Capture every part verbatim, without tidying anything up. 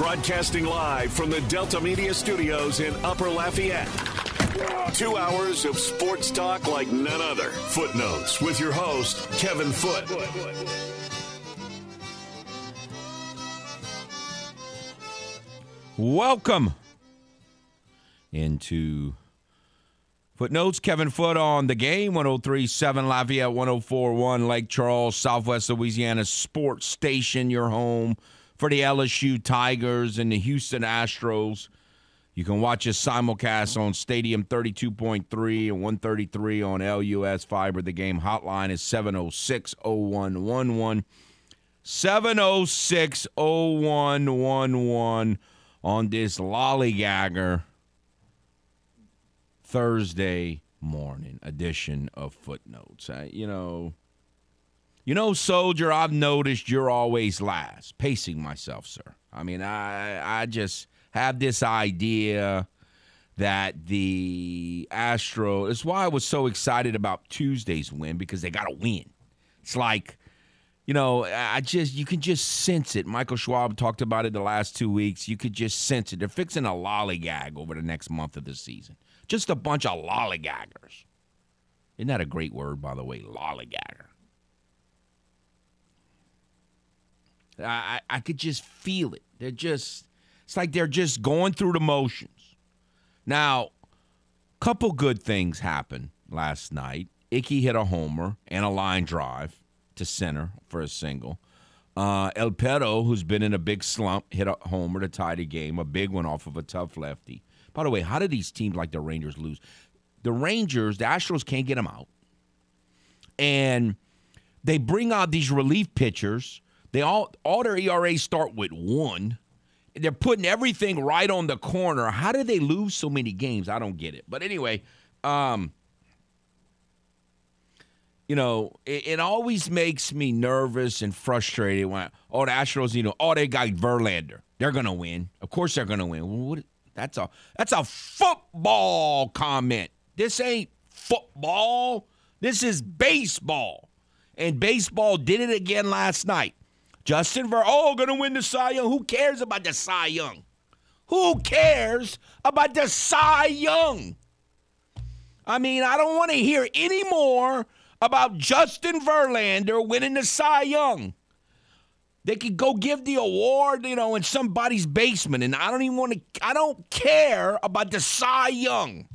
Broadcasting live from the Delta Media Studios in Upper Lafayette. Two hours of sports talk like none other. Footnotes with your host, Kevin Foote. Welcome into Footnotes. Kevin Foote on the game, one oh three point seven Lafayette, one oh four point one Lake Charles, Southwest Louisiana Sports Station, your home for the L S U Tigers and the Houston Astros. You can watch us simulcast on Stadium thirty-two point three and one thirty-three on L U S Fiber. The game hotline is seven oh six, oh one one one. seven oh six, oh one one one on this lollygagger Thursday morning edition of Footnotes. I, you know, you know, soldier, I've noticed you're always last. Pacing myself, sir. I mean, I I just have this idea that the Astros, it's why I was so excited about Tuesday's win, because they got to win. It's like, you know, I just, you can just sense it. Michael Schwab talked about it the last two weeks. You could just sense it. They're fixing a lollygag over the next month of the season. Just a bunch of lollygaggers. Isn't that a great word, by the way, lollygagger? I, I could just feel it. They're just, it's like they're just going through the motions. Now, a couple good things happened last night. Icky hit a homer and a line drive to center for a single. Uh, El Pedro, who's been in a big slump, hit a homer to tie the game, a big one off of a tough lefty. By the way, how did these teams like the Rangers lose? The Rangers, the Astros can't get them out. And they bring out these relief pitchers. They all, all their E R As start with one. They're putting everything right on the corner. How do they lose so many games? I don't get it. But anyway, um, you know, it, it always makes me nervous and frustrated when, oh, the Astros, you know, oh, they got Verlander. They're going to win. Of course they're going to win. What, that's a that's a football comment. This ain't football. This is baseball. And baseball did it again last night. Justin Verlander, oh, going to win the Cy Young. Who cares about the Cy Young? Who cares about the Cy Young? I mean, I don't want to hear any more about Justin Verlander winning the Cy Young. They could go give the award, you know, in somebody's basement, and I don't even want to, I don't care about the Cy Young.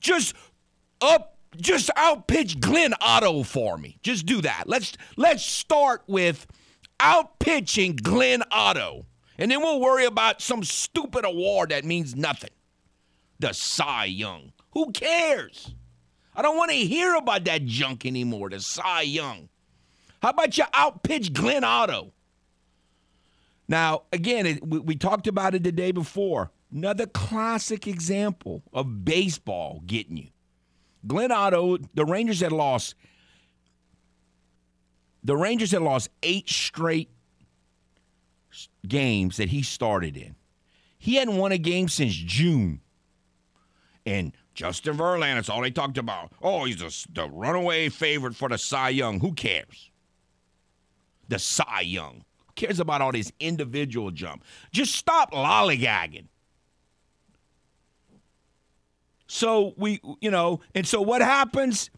Just up. Just outpitch Glenn Otto for me. Just do that. Let's let's start with outpitching Glenn Otto, and then we'll worry about some stupid award that means nothing. The Cy Young. Who cares? I don't want to hear about that junk anymore, the Cy Young. How about you outpitch Glenn Otto? Now, again, it, we, we talked about it the day before. Another classic example of baseball getting you. Glenn Otto, the Rangers had lost the Rangers had lost eight straight games that he started in. He hadn't won a game since June. And Justin Verlander, that's all they talked about. Oh, he's a, the runaway favorite for the Cy Young. Who cares? The Cy Young. Who cares about all this individual jump? Just stop lollygagging. So we, you know, and so what happens?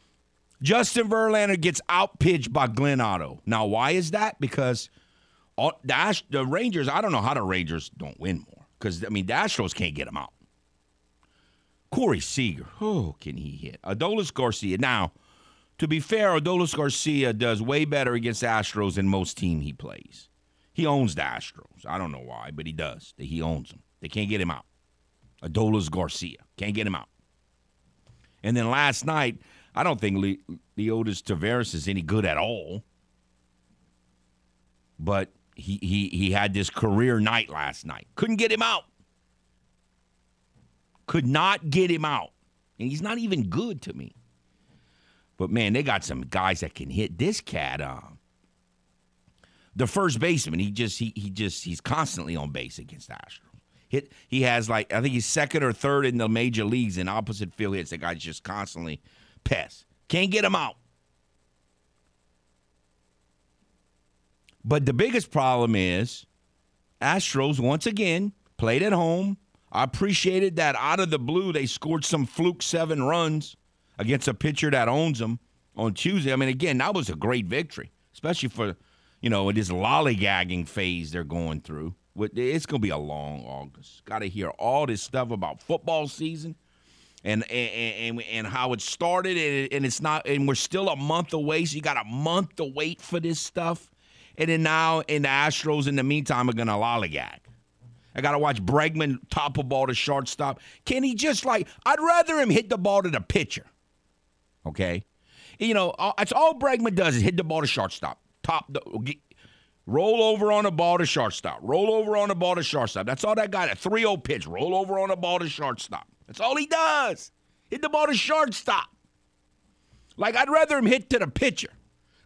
Justin Verlander gets outpitched by Glenn Otto. Now, why is that? Because all, the, Ast- the Rangers, I don't know how the Rangers don't win more. Because, I mean, the Astros can't get them out. Corey Seager, oh, can he hit? Adolis Garcia. Now, to be fair, Adolis Garcia does way better against the Astros than most team he plays. He owns the Astros. I don't know why, but he does. He owns them. They can't get him out. Adolis Garcia. Can't get him out. And then last night, I don't think Le- Leotis Taveras is any good at all. But he, he he had this career night last night. Couldn't get him out. Could not get him out. And he's not even good to me. But, man, they got some guys that can hit. This cat, uh, the first baseman, he just he he just he's constantly on base against the Astros. Hit, he has, like, I think he's second or third in the major leagues in opposite field hits. That guy's just constantly pest. Can't get him out. But the biggest problem is Astros, once again, played at home. I appreciated that out of the blue they scored some fluke seven runs against a pitcher that owns them on Tuesday. I mean, again, that was a great victory, especially for, you know, this lollygagging phase they're going through. It's going to be a long August. Got to hear all this stuff about football season and and and, and how it started, and, and it's not, and we're still a month away, so you got a month to wait for this stuff. And then now, and the Astros, in the meantime, are going to lollygag. I got to watch Bregman topple ball to shortstop. Can he just, like, I'd rather him hit the ball to the pitcher, okay? You know, that's all Bregman does is hit the ball to shortstop. Top the, get, roll over on the ball to shortstop. Roll over on the ball to shortstop. That's all that guy, a three oh pitch. Roll over on the ball to shortstop. That's all he does. Hit the ball to shortstop. Like, I'd rather him hit to the pitcher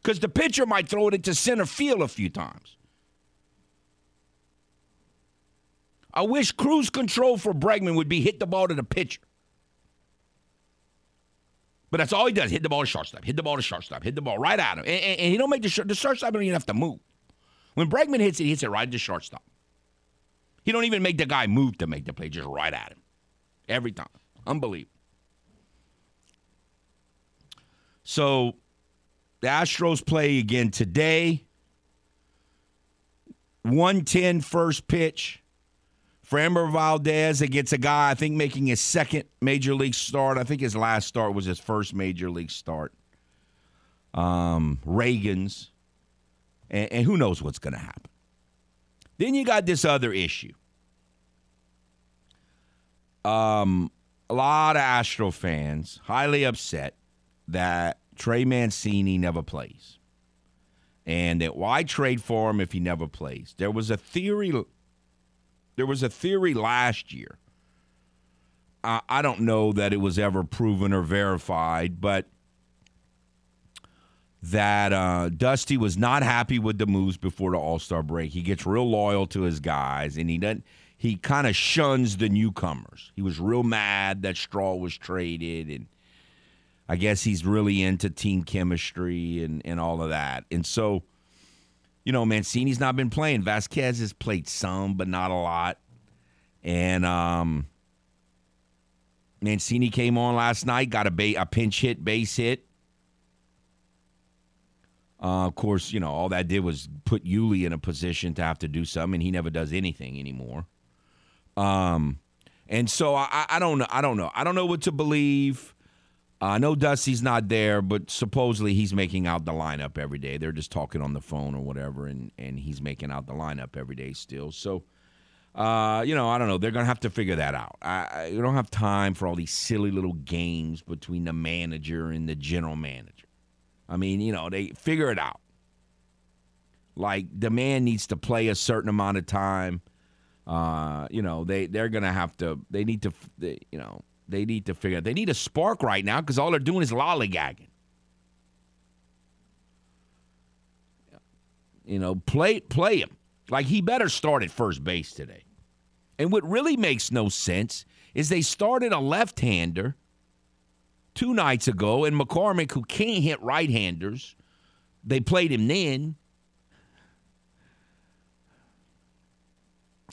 because the pitcher might throw it into center field a few times. I wish cruise control for Bregman would be hit the ball to the pitcher. But that's all he does, hit the ball to shortstop, hit the ball to shortstop, hit the ball right at him. And, and, and he don't make the short, the shortstop don't even have to move. When Bregman hits it, he hits it right at the shortstop. He don't even make the guy move to make the play, just right at him. Every time. Unbelievable. So the Astros play again today. one ten first pitch. Framber Valdez against a guy, I think, making his second major league start. I think his last start was his first major league start. Um, Ragas. And, and who knows what's going to happen. Then you got this other issue. Um, a lot of Astro fans highly upset that Trey Mancini never plays. And that why trade for him if he never plays? There was a theory... There was a theory last year. I, I don't know that it was ever proven or verified, but that uh, Dusty was not happy with the moves before the All-Star break. He gets real loyal to his guys, and he doesn't. He kind of shuns the newcomers. He was real mad that Straw was traded, and I guess he's really into team chemistry and, and all of that. And so... You know, Mancini's not been playing. Vasquez has played some, but not a lot. And um, Mancini came on last night, got a, ba- a pinch hit, base hit. Uh, of course, you know, all that did was put Yuli in a position to have to do something, and he never does anything anymore. Um, and so I, I don't know. I don't know. I don't know what to believe. I uh, know Dusty's not there, but supposedly he's making out the lineup every day. They're just talking on the phone or whatever, and, and he's making out the lineup every day still. So, uh, you know, I don't know. They're going to have to figure that out. I, I don't have time for all these silly little games between the manager and the general manager. I mean, you know, they figure it out. Like, the man needs to play a certain amount of time. Uh, you know, they, they're going to have to – they need to they, – you know – They need to figure out. They need a spark right now because all they're doing is lollygagging. You know, play play him. Like, he better start at first base today. And what really makes no sense is they started a left-hander two nights ago, and McCormick, who can't hit right-handers, they played him then.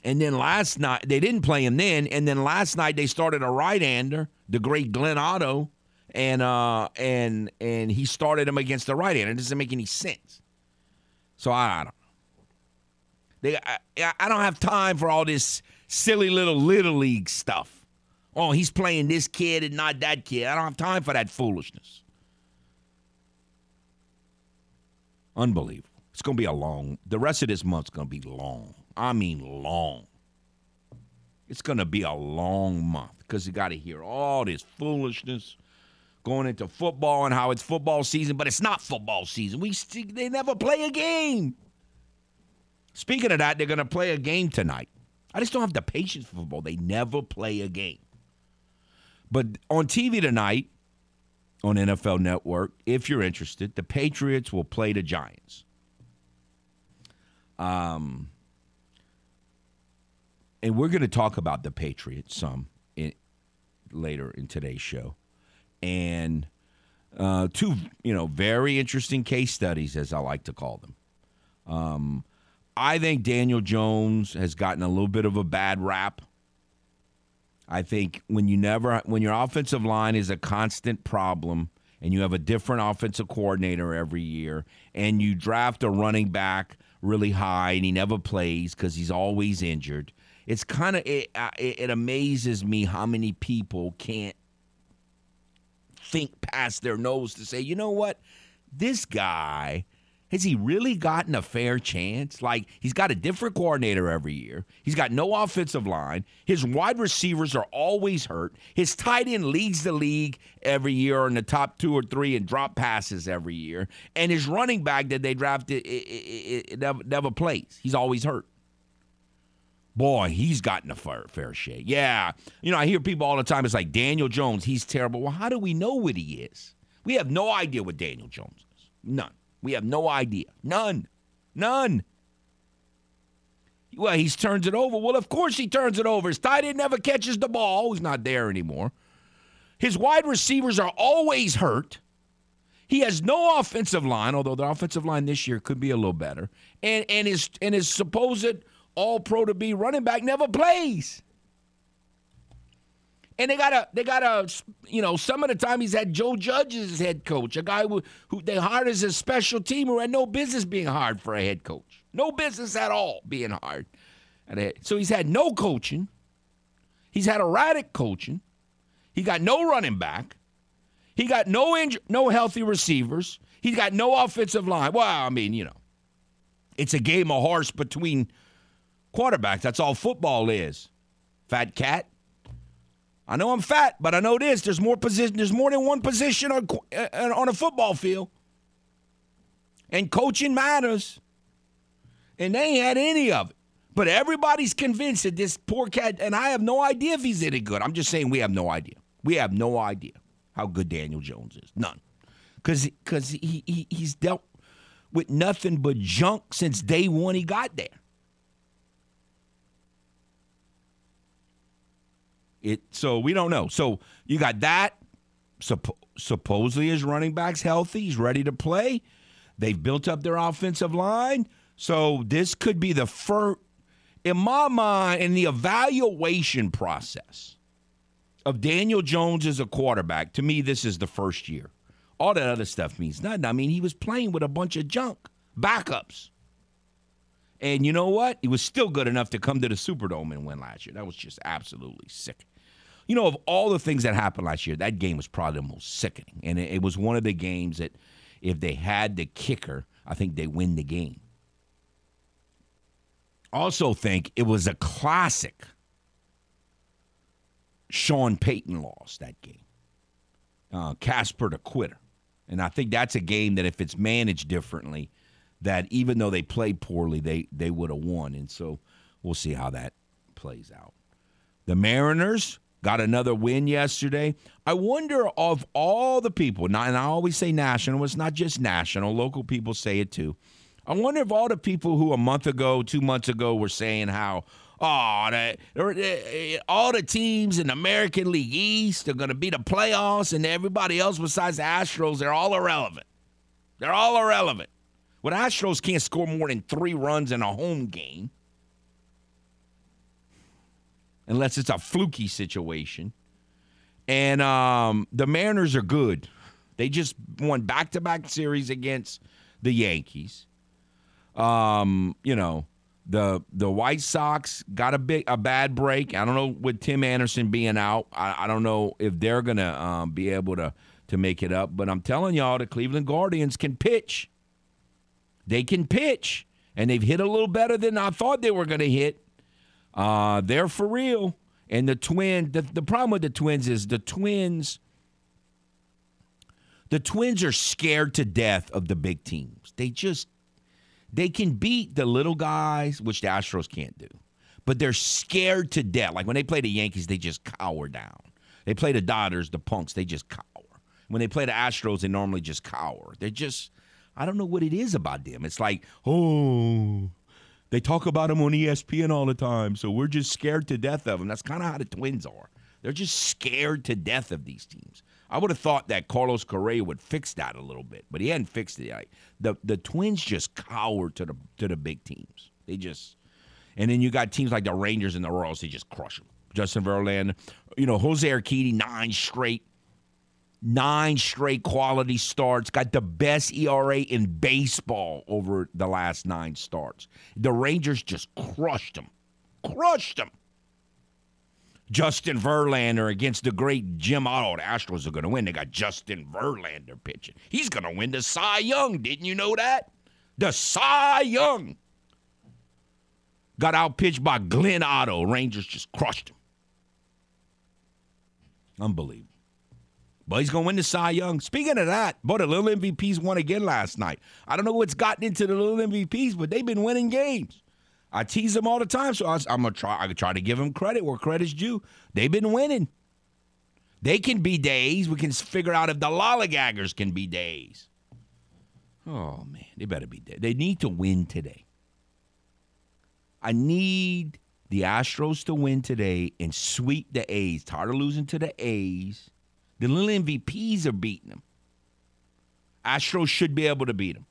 And then last night, they didn't play him then, and then last night they started a right-hander, the great Glenn Otto, and uh, and and he started him against the right-hander. It doesn't make any sense. So I, I don't know. They, I, I don't have time for all this silly little Little League stuff. Oh, he's playing this kid and not that kid. I don't have time for that foolishness. Unbelievable. It's going to be a long – the rest of this month's going to be long. I mean long. It's going to be a long month because you got to hear all this foolishness going into football and how it's football season, but it's not football season. We They never play a game. Speaking of that, they're going to play a game tonight. I just don't have the patience for football. They never play a game. But on T V tonight, on N F L Network, if you're interested, the Patriots will play the Giants. Um... And we're going to talk about the Patriots some in, later in today's show. And uh, two, you know, very interesting case studies, as I like to call them. Um, I think Daniel Jones has gotten a little bit of a bad rap. I think when you never when your offensive line is a constant problem and you have a different offensive coordinator every year and you draft a running back really high and he never plays because he's always injured, it's kind of it, it, it amazes me how many people can't think past their nose to say, you know what, this guy, has he really gotten a fair chance? Like, he's got a different coordinator every year. He's got no offensive line. His wide receivers are always hurt. His tight end leads the league every year in the top two or three and drop passes every year. And his running back that they drafted it, it, it, it never, never plays. He's always hurt. Boy, he's gotten a fair, fair shake. Yeah. You know, I hear people all the time, it's like, Daniel Jones, he's terrible. Well, how do we know what he is? We have no idea what Daniel Jones is. None. We have no idea. None. None. Well, he turns it over. Well, of course he turns it over. His tight end never catches the ball. He's not there anymore. His wide receivers are always hurt. He has no offensive line, although the offensive line this year could be a little better. And and his and his supposed all-pro to be running back never plays. And they got a, they got a, you know, some of the time he's had Joe Judge as his head coach, a guy who, who they hired as a special teamer who had no business being hired for a head coach. No business at all being hired. So he's had no coaching. He's had erratic coaching. He got no running back. He got no inj- no healthy receivers. He's got no offensive line. Well, I mean, you know, it's a game of horse between quarterbacks. That's all football is. Fat cat. I know I'm fat, but I know this. There's more position. There's more than one position on on a football field, and coaching matters. And they ain't had any of it. But everybody's convinced that this poor cat. And I have no idea if he's any good. I'm just saying we have no idea. We have no idea how good Daniel Jones is. None, because because he, he he's dealt with nothing but junk since day one he got there. It, so we don't know. So you got that. Supp- supposedly his running back's healthy. He's ready to play. They've built up their offensive line. So this could be the first, in my mind, in the evaluation process of Daniel Jones as a quarterback, to me, this is the first year. All that other stuff means nothing. I mean, he was playing with a bunch of junk, backups. And you know what? He was still good enough to come to the Superdome and win last year. That was just absolutely sick. You know, of all the things that happened last year, that game was probably the most sickening. And it, it was one of the games that if they had the kicker, I think they win the game. Also think it was a classic Sean Payton loss that game. Uh, Casper Aquitta. And I think that's a game that if it's managed differently, that even though they played poorly, they, they would have won. And so we'll see how that plays out. The Mariners got another win yesterday. I wonder of all the people, and I always say national, it's not just national, local people say it too. I wonder if all the people who a month ago, two months ago were saying how, oh, that, all the teams in the American League East are going to be the playoffs and everybody else besides the Astros, they're all irrelevant. They're all irrelevant. Well, the Astros can't score more than three runs in a home game unless it's a fluky situation. And um, the Mariners are good. They just won back-to-back series against the Yankees. Um, you know, the the White Sox got a big a bad break. I don't know with Tim Anderson being out. I, I don't know if they're going to um, be able to to make it up. But I'm telling y'all, the Cleveland Guardians can pitch. They can pitch, and they've hit a little better than I thought they were going to hit. Uh, they're for real. And the Twins, the, the problem with the Twins is the Twins, the Twins are scared to death of the big teams. They just, they can beat the little guys, which the Astros can't do. But they're scared to death. Like when they play the Yankees, they just cower down. They play the Dodgers, the punks, they just cower. When they play the Astros, they normally just cower. They're just... I don't know what it is about them. It's like, oh, they talk about them on E S P N all the time, so we're just scared to death of them. That's kind of how the Twins are. They're just scared to death of these teams. I would have thought that Carlos Correa would fix that a little bit, but he hadn't fixed it yet. The, the Twins just cower to the to the big teams. They just – and then you got teams like the Rangers and the Royals. They just crush them. Justin Verlander, you know, Jose Urquidy, nine straight. Nine straight quality starts. Got the best E R A in baseball over the last nine starts. The Rangers just crushed them. Crushed them. Justin Verlander against the great Jim Otto. The Astros are going to win. They got Justin Verlander pitching. He's going to win the Cy Young. Didn't you know that? The Cy Young. Got outpitched by Glenn Otto. Rangers just crushed him. Unbelievable. But he's going to win the Cy Young. Speaking of that, boy, the little M V Ps won again last night. I don't know what's gotten into the little M V Ps, but they've been winning games. I tease them all the time, so I was, I'm going to try, I try to give them credit where credit's due. They've been winning. They can be days. We can figure out if the lollygaggers can be days. Oh, man, they better be days. They need to win today. I need the Astros to win today and sweep the A's. Tired of losing to the A's. The little M V Ps are beating them. Astros should be able to beat them.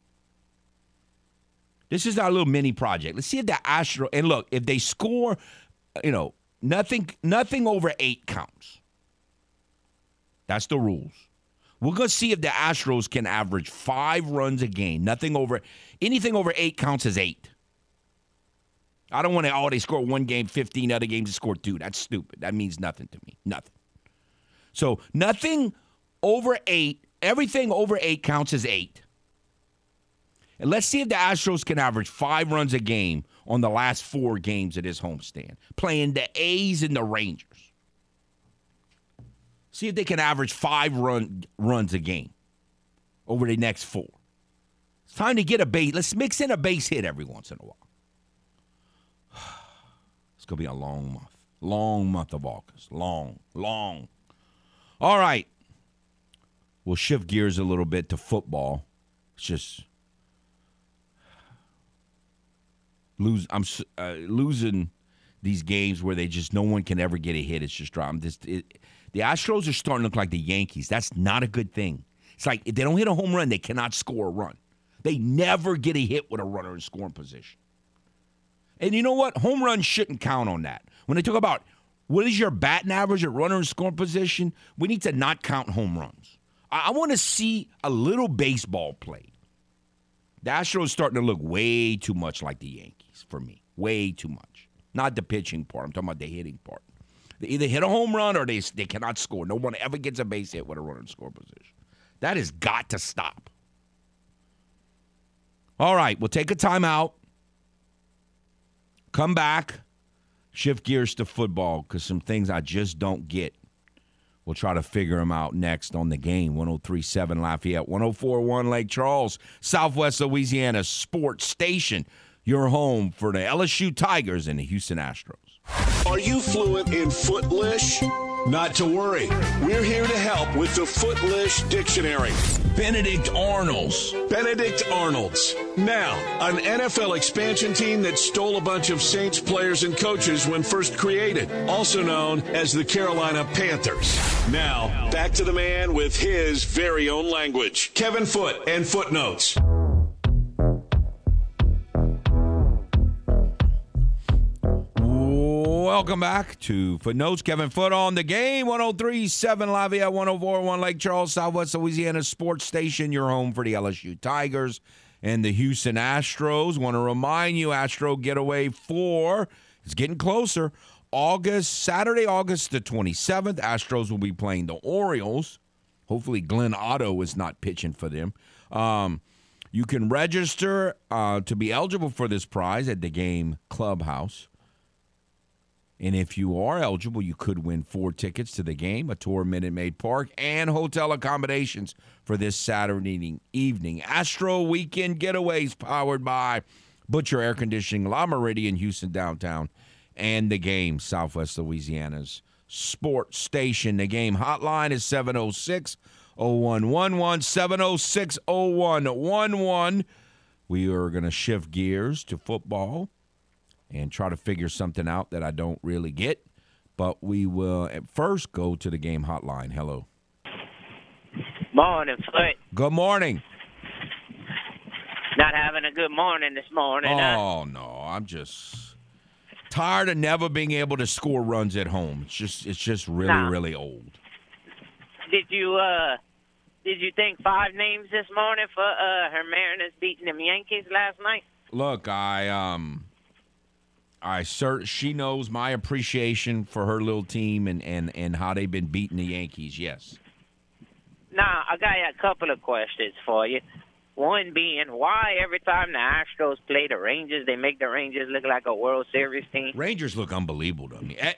This is our little mini project. Let's see if the Astros, and look, if they score, you know, nothing nothing over eight counts. That's the rules. We're going to see if the Astros can average five runs a game. Nothing over, anything over eight counts as eight. I don't want to, oh, they score one game, fifteen other games, they score two. That's stupid. That means nothing to me. Nothing. So nothing over eight, everything over eight counts as eight. And let's see if the Astros can average five runs a game on the last four games of this homestand, playing the A's and the Rangers. See if they can average five run, runs a game over the next four. It's time to get a base. Let's mix in a base hit every once in a while. It's going to be a long month, long month of August, long, long. All right, we'll shift gears a little bit to football. It's just lose. I'm uh, losing these games where they just no one can ever get a hit. It's just drop. Just, it, the Astros are starting to look like the Yankees. That's not a good thing. It's like if they don't hit a home run, they cannot score a run. They never get a hit with a runner in scoring position. And you know what? Home runs shouldn't count on that. When they talk about what is your batting average at runner in scoring position? We need to not count home runs. I, I want to see a little baseball played. The Astros starting to look way too much like the Yankees for me. Way too much. Not the pitching part. I'm talking about the hitting part. They either hit a home run or they, they cannot score. No one ever gets a base hit with a runner in scoring position. That has got to stop. All right, we'll take a timeout. Come back. Shift gears to football because some things I just don't get. We'll try to figure them out next on The Game. one oh three point seven Lafayette, one oh four point one Lake Charles, Southwest Louisiana Sports Station. Your home for the L S U Tigers and the Houston Astros. Are you fluent in Footlish? Not to worry. We're here to help with the Footlish Dictionary. Benedict Arnold's. Benedict Arnold's. Now, an N F L expansion team that stole a bunch of Saints players and coaches when first created, also known as the Carolina Panthers. Now, back to the man with his very own language, Kevin Foote and Footnotes. Welcome back to Footnotes. Kevin Foote on The Game. one oh three point seven Lafayette, one oh four point one Lake Charles, Southwest Louisiana Sports Station, your home for the L S U Tigers and the Houston Astros. Want to remind you, Astro Getaway four is getting closer. August, Saturday, August the twenty-seventh, Astros will be playing the Orioles. Hopefully Glenn Otto is not pitching for them. Um, you can register uh, to be eligible for this prize at The Game Clubhouse. And if you are eligible, you could win four tickets to The Game, a tour of Minute Maid Park, and hotel accommodations for this Saturday evening. Astro Weekend Getaways powered by Butcher Air Conditioning, La Meridian, Houston Downtown, and The Game, Southwest Louisiana's sports station. The Game hotline is seven oh six, oh one one one, seven oh six, oh one one one. We are going to shift gears to football and try to figure something out that I don't really get. But we will at first go to The Game hotline. Hello. Morning, Foot. Good morning. Not having a good morning this morning. Oh, huh? No, I'm just tired of never being able to score runs at home. It's just it's just really, nah. really old. Did you uh, did you think five names this morning for uh, Hermanis beating them Yankees last night? Look, I um, I sir, she knows my appreciation for her little team and, and, and how they've been beating the Yankees. Yes. Now, I got a couple of questions for you. One being, why every time the Astros play the Rangers, they make the Rangers look like a World Series team? Rangers look unbelievable to me. I,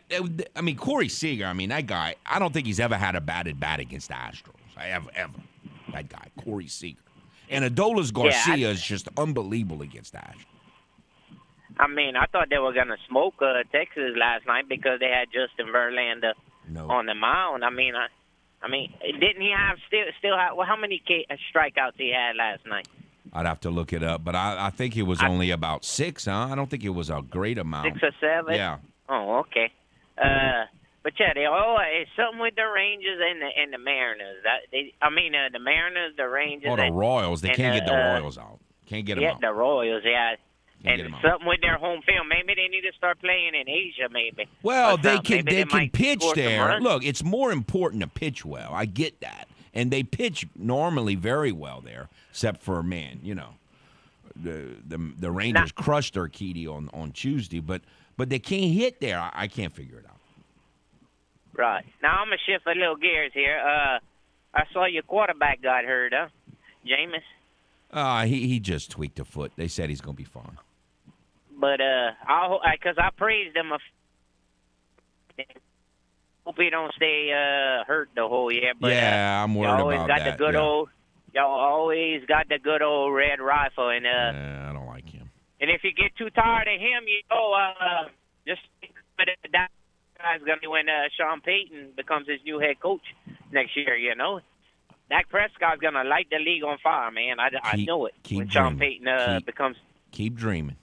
I mean, Corey Seager, I mean, that guy, I don't think he's ever had a batted bat against the Astros. I ever, ever. That guy, Corey Seager. And Adolis Garcia yeah, I, is just unbelievable against the Astros. I mean, I thought they were going to smoke uh, Texas last night because they had Justin Verlander no. on the mound. I mean, I... I mean, didn't he have still still have, well, how many K, uh, strikeouts he had last night? I'd have to look it up, but I, I think it was I, only about six, huh? I don't think it was a great amount. Six or seven? Yeah. Oh, okay. Uh, but yeah, they oh, it's something with the Rangers and the and the Mariners. That, they, I mean, uh, the Mariners, the Rangers, or oh, the and, Royals. They can't the, get the Royals out. Can't get them yeah, out. Yeah, the Royals. Yeah. And something with their home field. Maybe they need to start playing in Asia, maybe. Well, they can they, they can pitch there. Look, it's more important to pitch well. I get that. And they pitch normally very well there, except for, man, you know, the the, the Rangers nah. crushed Arcidi on, on Tuesday. But, but they can't hit there. I, I can't figure it out. Right. Now, I'm going to shift a little gears here. Uh, I saw your quarterback got hurt, huh, Jameis? Uh, he, he just tweaked a foot. They said he's going to be fine. But uh, I'll because I, I praised him. A, hope he don't stay uh, hurt the whole year. But, yeah, uh, I'm worried always about got that. The good yeah. old, y'all always got the good old red rifle, and uh, yeah, I don't like him. And if you get too tired of him, you know, uh, just that guy's gonna be when uh, Sean Payton becomes his new head coach next year. You know, Dak Prescott's gonna light the league on fire, man. I, keep, I know it when dreaming. Sean Payton uh, keep, becomes. Keep dreaming.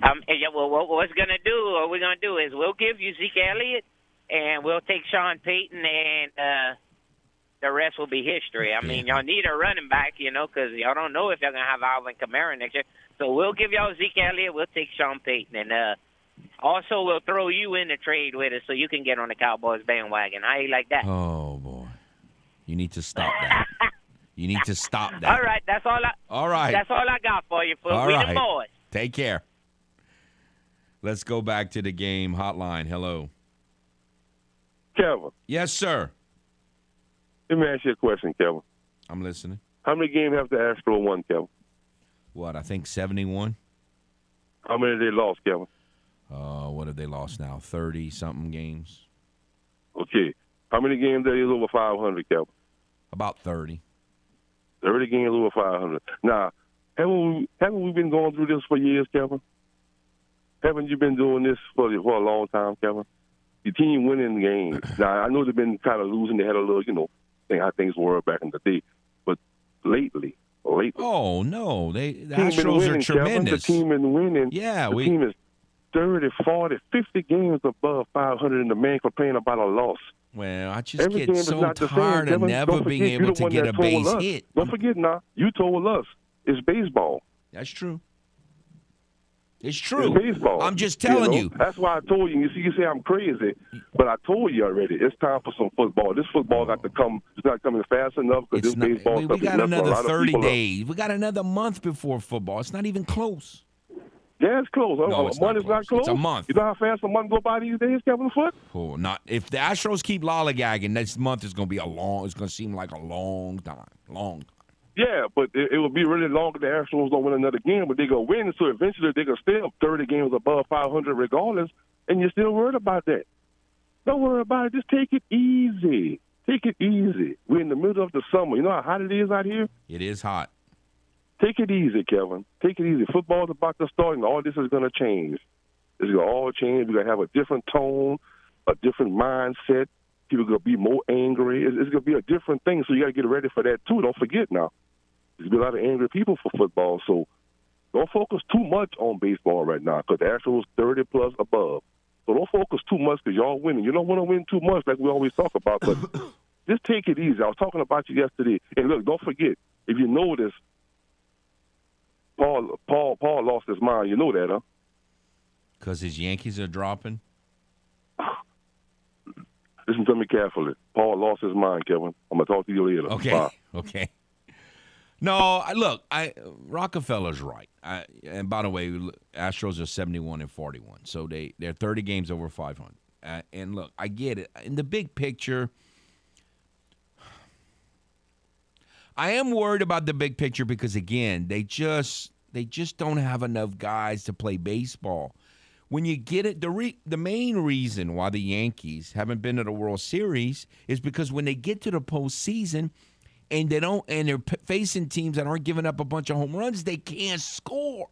Um, yeah, well, what we're going to do, what we're going to do is we'll give you Zeke Elliott, and we'll take Sean Payton, and uh, the rest will be history. I mean, y'all need a running back, you know, because y'all don't know if y'all going to have Alvin Kamara next year. So we'll give y'all Zeke Elliott, we'll take Sean Payton, and uh, also we'll throw you in the trade with us so you can get on the Cowboys bandwagon. How you like that? Oh, boy. You need to stop that. You need to stop that. All right, that's all I, all right. That's all I got for you, folks. All we right. the boys. Take care. Let's go back to the game hotline. Hello. Kevin. Yes, sir. Let me ask you a question, Kevin. I'm listening. How many games have the Astros won, Kevin? What, I think seventy-one? How many have they lost, Kevin? Uh, what have they lost now, thirty-something games? Okay. How many games that is over five hundred, Kevin? About thirty. thirty games over five hundred. Now, haven't we, haven't we been going through this for years, Kevin? Haven't you been doing this for for a long time, Kevin? Your team winning games. Now, I know they've been kind of losing. They had a little, you know, thing how things were back in the day. But lately, lately. Oh, no. They, the Astros winning, are tremendous. Kevin, the team is winning. Yeah. The we... team is thirty, forty, fifty games above five hundred, and the man complaining about a loss. Well, I just Every get so tired same, of Kevin. Never forget, being able to get a base us. hit. Don't forget now, you told us it's baseball. That's true. It's true. It's baseball. I'm just telling you, know? you. That's why I told you. You see, you say I'm crazy, but I told you already. It's time for some football. This football oh. got to come. It's not coming fast enough because this not, baseball. We, we got another thirty days. Up. We got another month before football. It's not even close. Yeah, it's close. No, a it's month not is close. not close. It's a month. You know how fast a month go by these days, Kevin Foote? Oh, not if the Astros keep lollygagging. Next month is going to be a long. It's going to seem like a long time. Long. Yeah, but it, it would be really long if the Astros don't win another game, but they're going to win, so eventually they're going to stay up thirty games above five hundred regardless, and you're still worried about that. Don't worry about it. Just take it easy. Take it easy. We're in the middle of the summer. You know how hot it is out here? It is hot. Take it easy, Kevin. Take it easy. Football's about to start, and all this is going to change. It's going to all change. We're going to have a different tone, a different mindset. People are going to be more angry. It's, it's going to be a different thing, so you got to get ready for that, too. Don't forget now. There's been a lot of angry people for football, so don't focus too much on baseball right now because the Astros thirty plus above. So don't focus too much because y'all winning. You don't want to win too much like we always talk about, but just take it easy. I was talking about you yesterday. And, look, don't forget, if you notice, Paul Paul Paul lost his mind. You know that, huh? Because his Yankees are dropping? Listen to me carefully. Paul lost his mind, Kevin. I'm going to talk to you later. Okay. Bye. Okay. No, I, look, I Rockefeller's right. I, and by the way, Astros are seventy-one and forty-one, so they, they're thirty games over five hundred. Uh, and look, I get it. In the big picture, I am worried about the big picture because, again, they just they just don't have enough guys to play baseball. When you get it, the re, the main reason why the Yankees haven't been to the World Series is because when they get to the postseason – And they don't, and they're facing teams that aren't giving up a bunch of home runs. They can't score.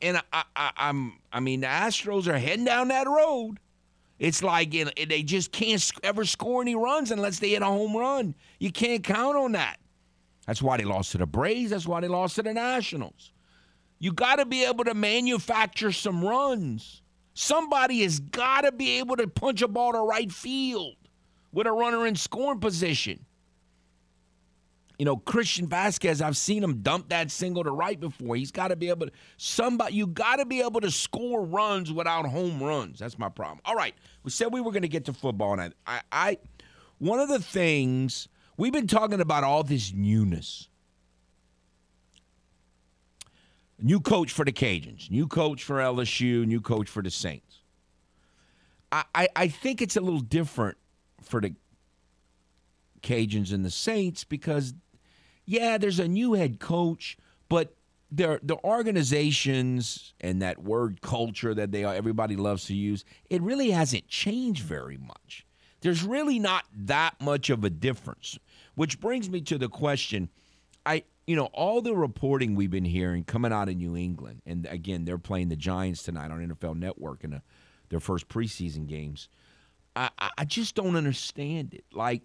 And I, I, I'm, I mean, the Astros are heading down that road. It's like you know, they just can't ever score any runs unless they hit a home run. You can't count on that. That's why they lost to the Braves. That's why they lost to the Nationals. You got to be able to manufacture some runs. Somebody has got to be able to punch a ball to right field with a runner in scoring position. You know, Christian Vasquez, I've seen him dump that single to right before. He's got to be able to – somebody – you got to be able to score runs without home runs. That's my problem. All right, we said we were going to get to football, and I, I – one of the things – we've been talking about all this newness. New coach for the Cajuns, new coach for L S U, new coach for the Saints. I, I, I think it's a little different for the Cajuns and the Saints because – yeah, there's a new head coach, but the organizations and that word culture that they are, everybody loves to use, it really hasn't changed very much. There's really not that much of a difference, which brings me to the question. I, you know, all the reporting we've been hearing coming out of New England, and again, they're playing the Giants tonight on N F L Network in a, their first preseason games. I, I just don't understand it. Like,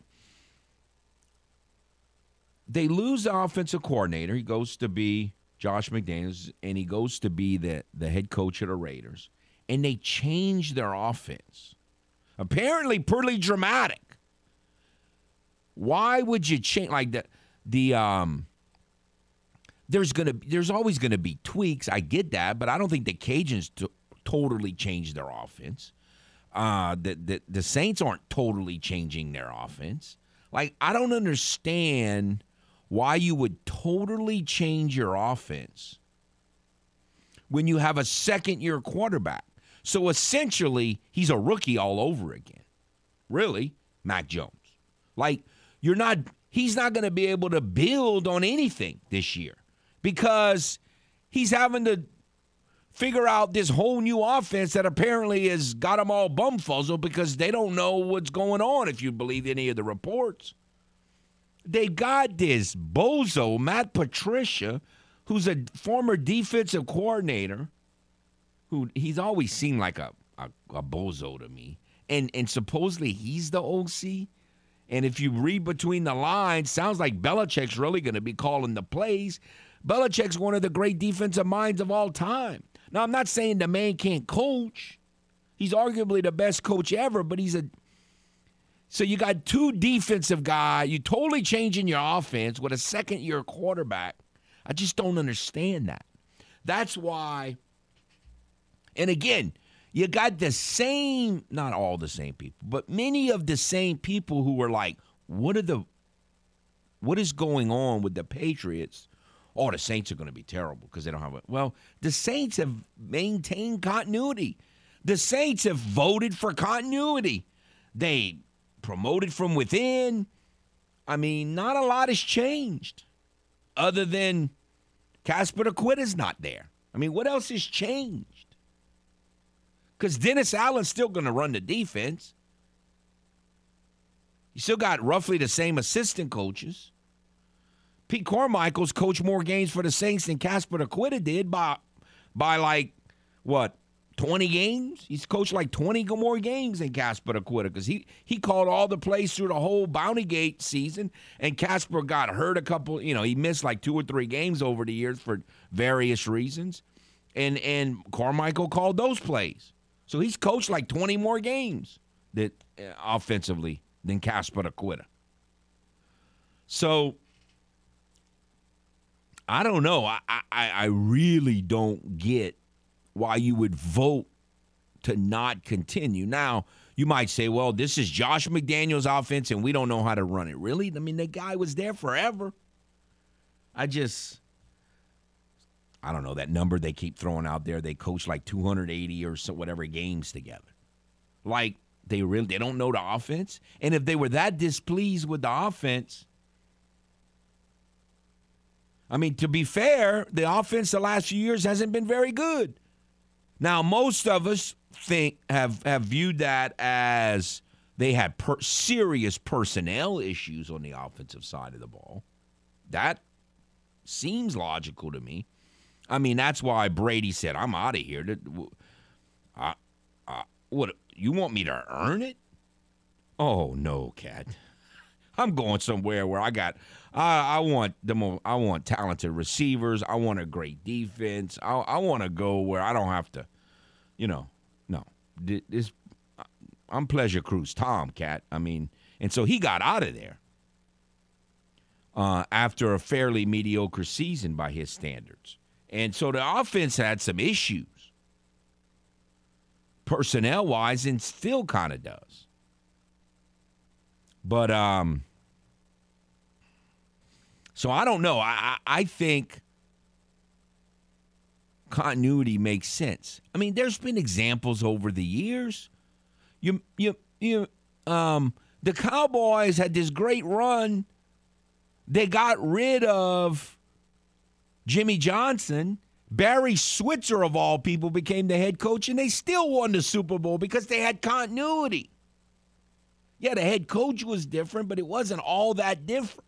they lose the offensive coordinator. He goes to be Josh McDaniels, and he goes to be the, the head coach of the Raiders. And they change their offense. Apparently pretty dramatic. Why would you change like the the um there's gonna there's always gonna be tweaks. I get that, but I don't think the Cajuns t- totally changed their offense. Uh the, the the Saints aren't totally changing their offense. Like, I don't understand why you would totally change your offense when you have a second-year quarterback. So, essentially, he's a rookie all over again. Really, Mac Jones. Like, you're not – he's not going to be able to build on anything this year because he's having to figure out this whole new offense that apparently has got them all bumfuzzled because they don't know what's going on, if you believe any of the reports. They got this bozo, Matt Patricia, who's a former defensive coordinator, who he's always seemed like a, a, a bozo to me, and, and supposedly he's the O C. And if you read between the lines, sounds like Belichick's really going to be calling the plays. Belichick's one of the great defensive minds of all time. Now, I'm not saying the man can't coach. He's arguably the best coach ever, but he's a – so you got two defensive guys. You're totally changing your offense with a second-year quarterback. I just don't understand that. That's why – and again, you got the same – not all the same people, but many of the same people who were like, what are the – what is going on with the Patriots? Oh, the Saints are going to be terrible because they don't have a – well, the Saints have maintained continuity. The Saints have voted for continuity. They promoted from within. I mean, not a lot has changed other than Casper Aquitta's not there. I mean, what else has changed? Because Dennis Allen's still going to run the defense. You still got roughly the same assistant coaches. Pete Carmichael's coached more games for the Saints than Casper Aquitta did by, by like, what, twenty games? He's coached like twenty more games than Casper Aquitta because he, he called all the plays through the whole Bountygate season, and Casper got hurt a couple, you know, he missed like two or three games over the years for various reasons, and, and Carmichael called those plays. So he's coached like twenty more games that uh, offensively than Casper Aquitta. So – I don't know. I, I, I really don't get why you would vote to not continue. Now, you might say, well, this is Josh McDaniels' offense, and we don't know how to run it. Really? I mean, the guy was there forever. I just, I don't know, that number they keep throwing out there, they coach like two hundred eighty or so, whatever games together. Like, they really they don't know the offense. And if they were that displeased with the offense, I mean, to be fair, the offense the last few years hasn't been very good. Now, most of us think have, have viewed that as they had per, serious personnel issues on the offensive side of the ball. That seems logical to me. I mean, that's why Brady said, I'm out of here. I, I, what, you want me to earn it? Oh, no, Cat. I'm going somewhere where I got – I, I want the most, I want talented receivers. I want a great defense. I, I want to go where I don't have to, you know. No, this I'm Pleasure Cruise Tom, Cat. I mean, and so he got out of there uh, after a fairly mediocre season by his standards, and so the offense had some issues, personnel wise, and still kind of does. But um. So I don't know. I, I I think continuity makes sense. I mean, there's been examples over the years. You you you um the Cowboys had this great run. They got rid of Jimmy Johnson. Barry Switzer, of all people, became the head coach, and they still won the Super Bowl because they had continuity. Yeah, the head coach was different, but it wasn't all that different.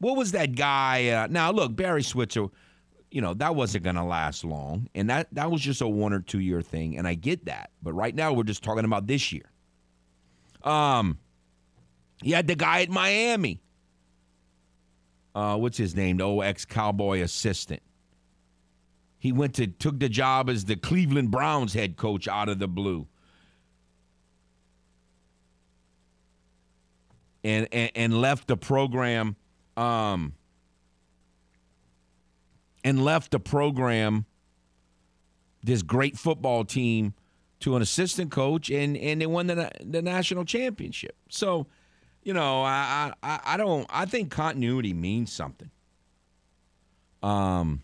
What was that guy? Uh, now, look, Barry Switzer, you know, that wasn't going to last long. And that, that was just a one- or two-year thing, and I get that. But right now, we're just talking about this year. Um, You had the guy at Miami. Uh, what's his name? The old ex-Cowboy assistant. He went to took the job as the Cleveland Browns head coach out of the blue. And, and, and left the program... Um, and left the program, this great football team, to an assistant coach, and, and they won the the national championship. So, you know, I I, I don't I think continuity means something. Um,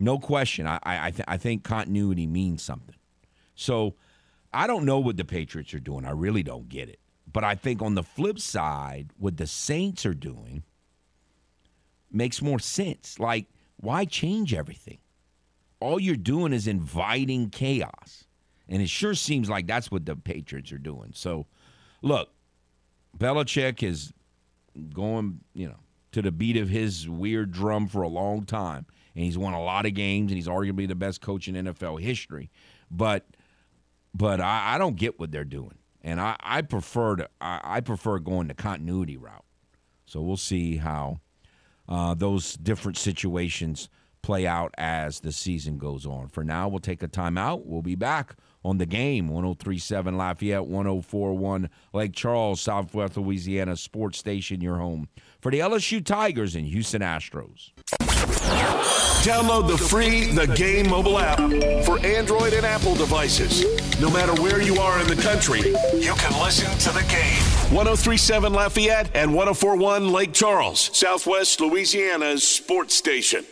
no question. I I th- I think continuity means something. So, I don't know what the Patriots are doing. I really don't get it. But I think on the flip side, what the Saints are doing makes more sense. Like, why change everything? All you're doing is inviting chaos. And it sure seems like that's what the Patriots are doing. So, look, Belichick is going, you know, to the beat of his weird drum for a long time. And he's won a lot of games, and he's arguably the best coach in N F L history. But but I, I don't get what they're doing. And I, I prefer to I, I prefer going the continuity route. So we'll see how Uh, those different situations play out as the season goes on. For now, we'll take a timeout. We'll be back on The Game, one oh three point seven Lafayette, one oh four point one Lake Charles, Southwest Louisiana Sports Station, your home for the L S U Tigers and Houston Astros. Download the free The Game mobile app for Android and Apple devices. No matter where you are in the country, you can listen to The Game. one oh three point seven Lafayette and one oh four point one Lake Charles, Southwest Louisiana's sports station.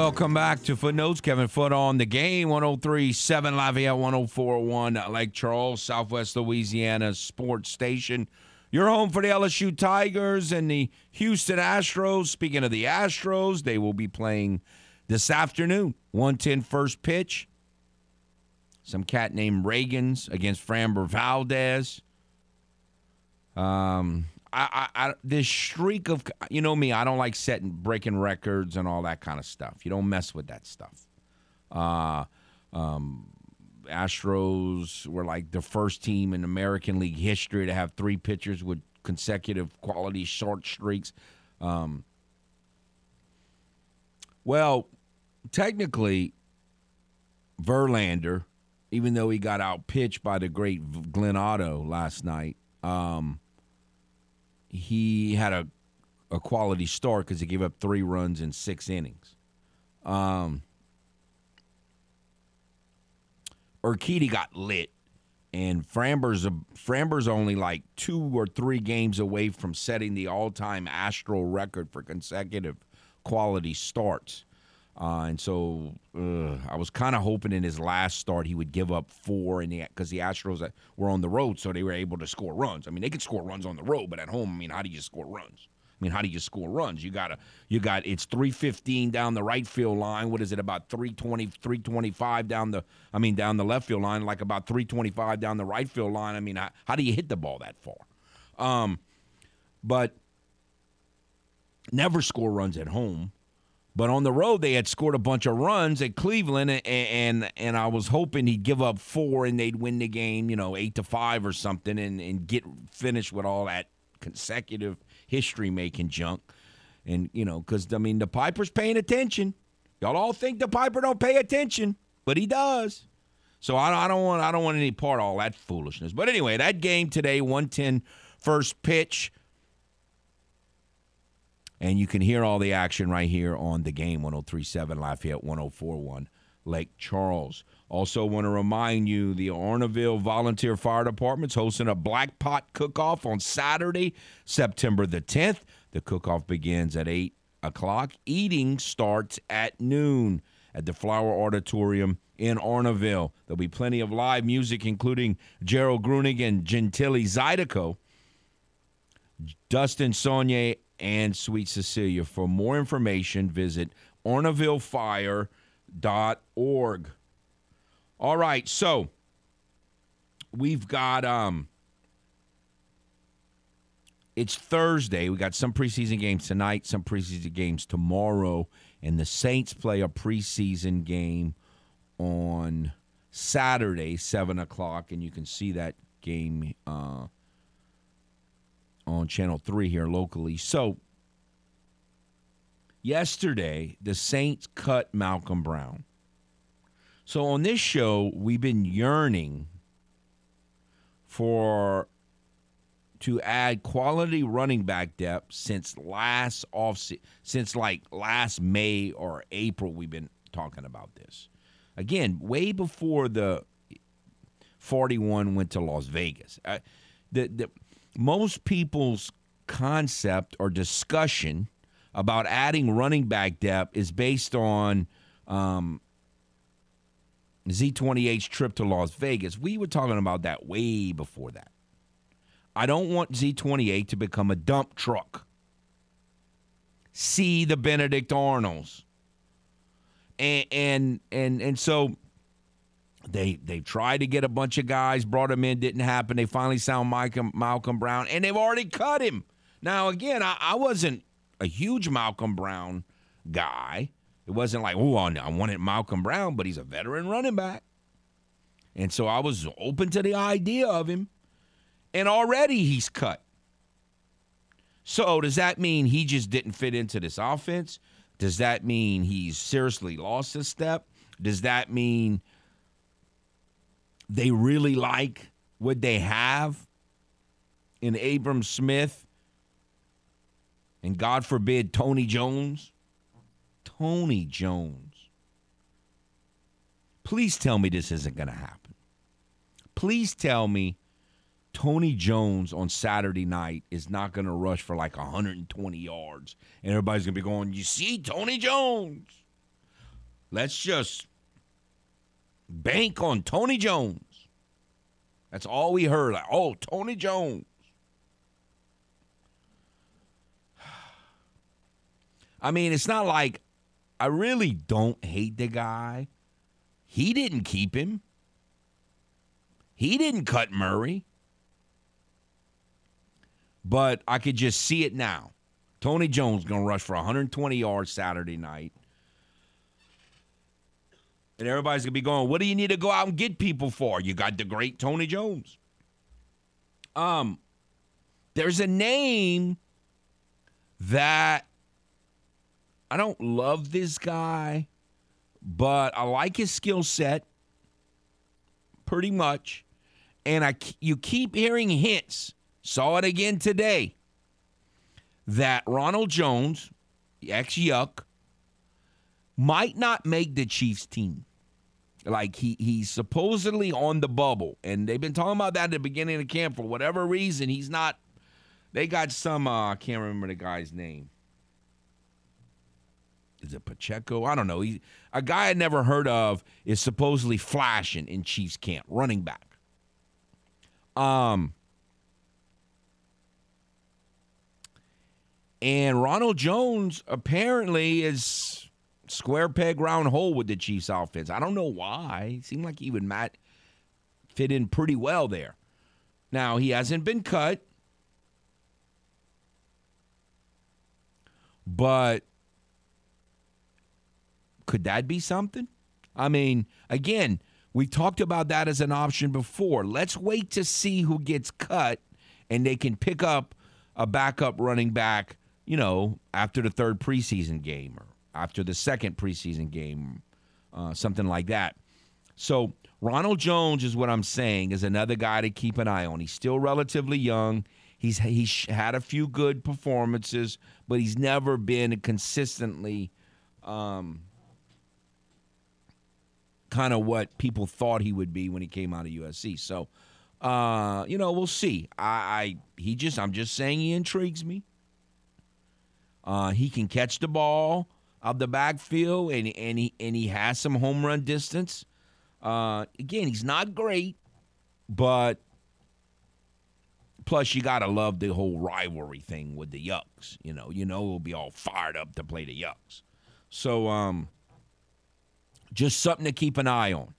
Welcome back to Footnotes. Kevin Foote on The Game, one oh three point seven Lafayette, one oh four point one Lake Charles, Southwest Louisiana Sports Station. Your home for the L S U Tigers and the Houston Astros. Speaking of the Astros, they will be playing this afternoon. one ten first pitch. Some cat named Reagans against Framber Valdez. Um... I, I, I, this streak of, you know me, I don't like setting, breaking records and all that kind of stuff. You don't mess with that stuff. Uh, um, Astros were like the first team in American League history to have three pitchers with consecutive quality short streaks. Um, well, technically, Verlander, even though he got out pitched by the great Glenn Otto last night, um, he had a, a quality start because he gave up three runs in six innings. Um, Urquidy got lit, and Framber's, a, Framber's only like two or three games away from setting the all-time Astral record for consecutive quality starts. Uh, and so uh, I was kind of hoping in his last start he would give up four, and because the, the Astros were on the road, so they were able to score runs. I mean, they could score runs on the road, but at home, I mean, how do you score runs? I mean, how do you score runs? You gotta, you got it's three fifteen down the right field line. What is it, about three twenty, three twenty-five down the? I mean, down the left field line, like about three twenty-five down the right field line. I mean, how, how do you hit the ball that far? Um, but never score runs at home. But on the road, they had scored a bunch of runs at Cleveland, and and, and I was hoping he'd give up four and they'd win the game, you know, eight to five or something, and, and get finished with all that consecutive history-making junk. And, you know, because, I mean, the Piper's paying attention. Y'all all think the Piper don't pay attention, but he does. So I, I don't want I don't want any part of all that foolishness. But anyway, that game today, one ten first pitch. And you can hear all the action right here on The Game, one oh three point seven Lafayette, one oh four point one Lake Charles. Also want to remind you, the Arneville Volunteer Fire Department's hosting a Black Pot Cook-Off on Saturday, September the tenth. The cook-off begins at eight o'clock. Eating starts at noon at the Flower Auditorium in Arneville. There'll be plenty of live music, including Gerald Grunig and Gentile Zydeco, Dustin Saunier, and Sweet Cecilia. For more information, visit arneville fire dot org. All right, so we've got um, it's Thursday. We got some preseason games tonight, some preseason games tomorrow, and the Saints play a preseason game on Saturday, seven o'clock, and you can see that game uh on Channel three here locally. So, yesterday, the Saints cut Malcolm Brown. So, on this show, we've been yearning for to add quality running back depth since last off, since like last May or April, we've been talking about this. Again, way before the forty-one went to Las Vegas. Uh, the the Most people's concept or discussion about adding running back depth is based on um, Z twenty-eight's trip to Las Vegas. We were talking about that way before that. I don't want Z twenty-eight to become a dump truck. See the Benedict Arnolds. And and and, and so They they tried to get a bunch of guys, brought him in, didn't happen. They finally signed Malcolm, Malcolm Brown, and they've already cut him. Now, again, I, I wasn't a huge Malcolm Brown guy. It wasn't like, oh, I wanted Malcolm Brown, but he's a veteran running back. And so I was open to the idea of him, and already he's cut. So does that mean he just didn't fit into this offense? Does that mean he's seriously lost his step? Does that mean they really like what they have in Abram Smith and, God forbid, Tony Jones? Tony Jones. Please tell me this isn't going to happen. Please tell me Tony Jones on Saturday night is not going to rush for like one hundred twenty yards, and everybody's going to be going, you see, Tony Jones. Let's just bank on Tony Jones. That's all we heard. Like, oh, Tony Jones. I mean, it's not like I really don't hate the guy. He didn't keep him. He didn't cut Murray. But I could just see it now. Tony Jones going to rush for one hundred twenty yards Saturday night. And everybody's going to be going, what do you need to go out and get people for? You got the great Tony Jones. Um, there's a name that I don't love this guy, but I like his skill set pretty much. And I, you keep hearing hints. Saw it again today. that Ronald Jones, ex-Yuck, might not make the Chiefs team. Like, he he's supposedly on the bubble. And they've been talking about that at the beginning of the camp. For whatever reason, he's not. They got some, uh, I can't remember the guy's name. Is it Pacheco? I don't know. He, a guy I'd never heard of is supposedly flashing in Chiefs camp, running back. Um, and Ronald Jones apparently is square peg, round hole with the Chiefs offense. I don't know why. It seemed like he would Matt fit in pretty well there. Now, he hasn't been cut. But could that be something? I mean, again, we've talked about that as an option before. Let's wait to see who gets cut, and they can pick up a backup running back, you know, after the third preseason game or after the second preseason game, uh, something like that. So Ronald Jones is what I'm saying is another guy to keep an eye on. He's still relatively young. He's he's had a few good performances, but he's never been consistently um, kind of what people thought he would be when he came out of U S C. So, uh, you know, we'll see. I, I he just I'm just saying he intrigues me. Uh, he can catch the ball out the backfield, and and he and he has some home run distance. Uh, again, he's not great, but. Plus, you got to love the whole rivalry thing with the Yucks. You know, you know we'll be all fired up to play the Yucks. So um, just something to keep an eye on.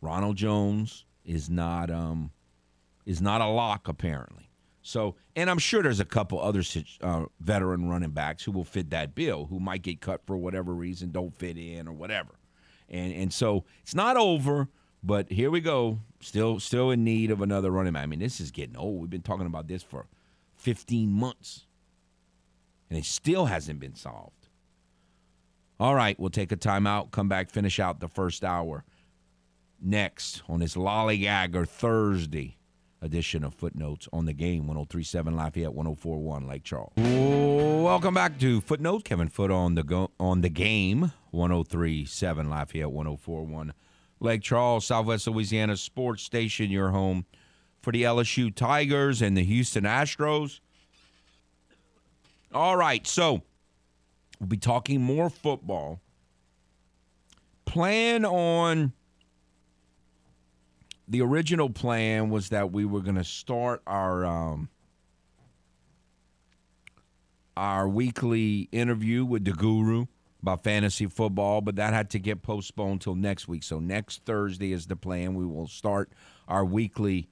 Ronald Jones is not um, is not a lock, apparently. So, and I'm sure there's a couple other uh, veteran running backs who will fit that bill, who might get cut for whatever reason, don't fit in or whatever. And and so it's not over. But here we go, still still in need of another running back. I mean, this is getting old. We've been talking about this for fifteen months, and it still hasn't been solved. All right, we'll take a timeout, come back, finish out the first hour next on this Lollygagger Thursday edition of Footnotes on the Game, one oh three point seven Lafayette, one oh four point one Lake Charles. Welcome back to Footnotes. Kevin Foote on the, go- on the Game, one oh three point seven Lafayette, one oh four point one Lake Charles, Southwest Louisiana Sports Station, your home for the L S U Tigers and the Houston Astros. All right, so we'll be talking more football. Plan on the original plan was that we were going to start our um, our weekly interview with the Guru about fantasy football, but that had to get postponed till next week. So next Thursday is the plan. We will start our weekly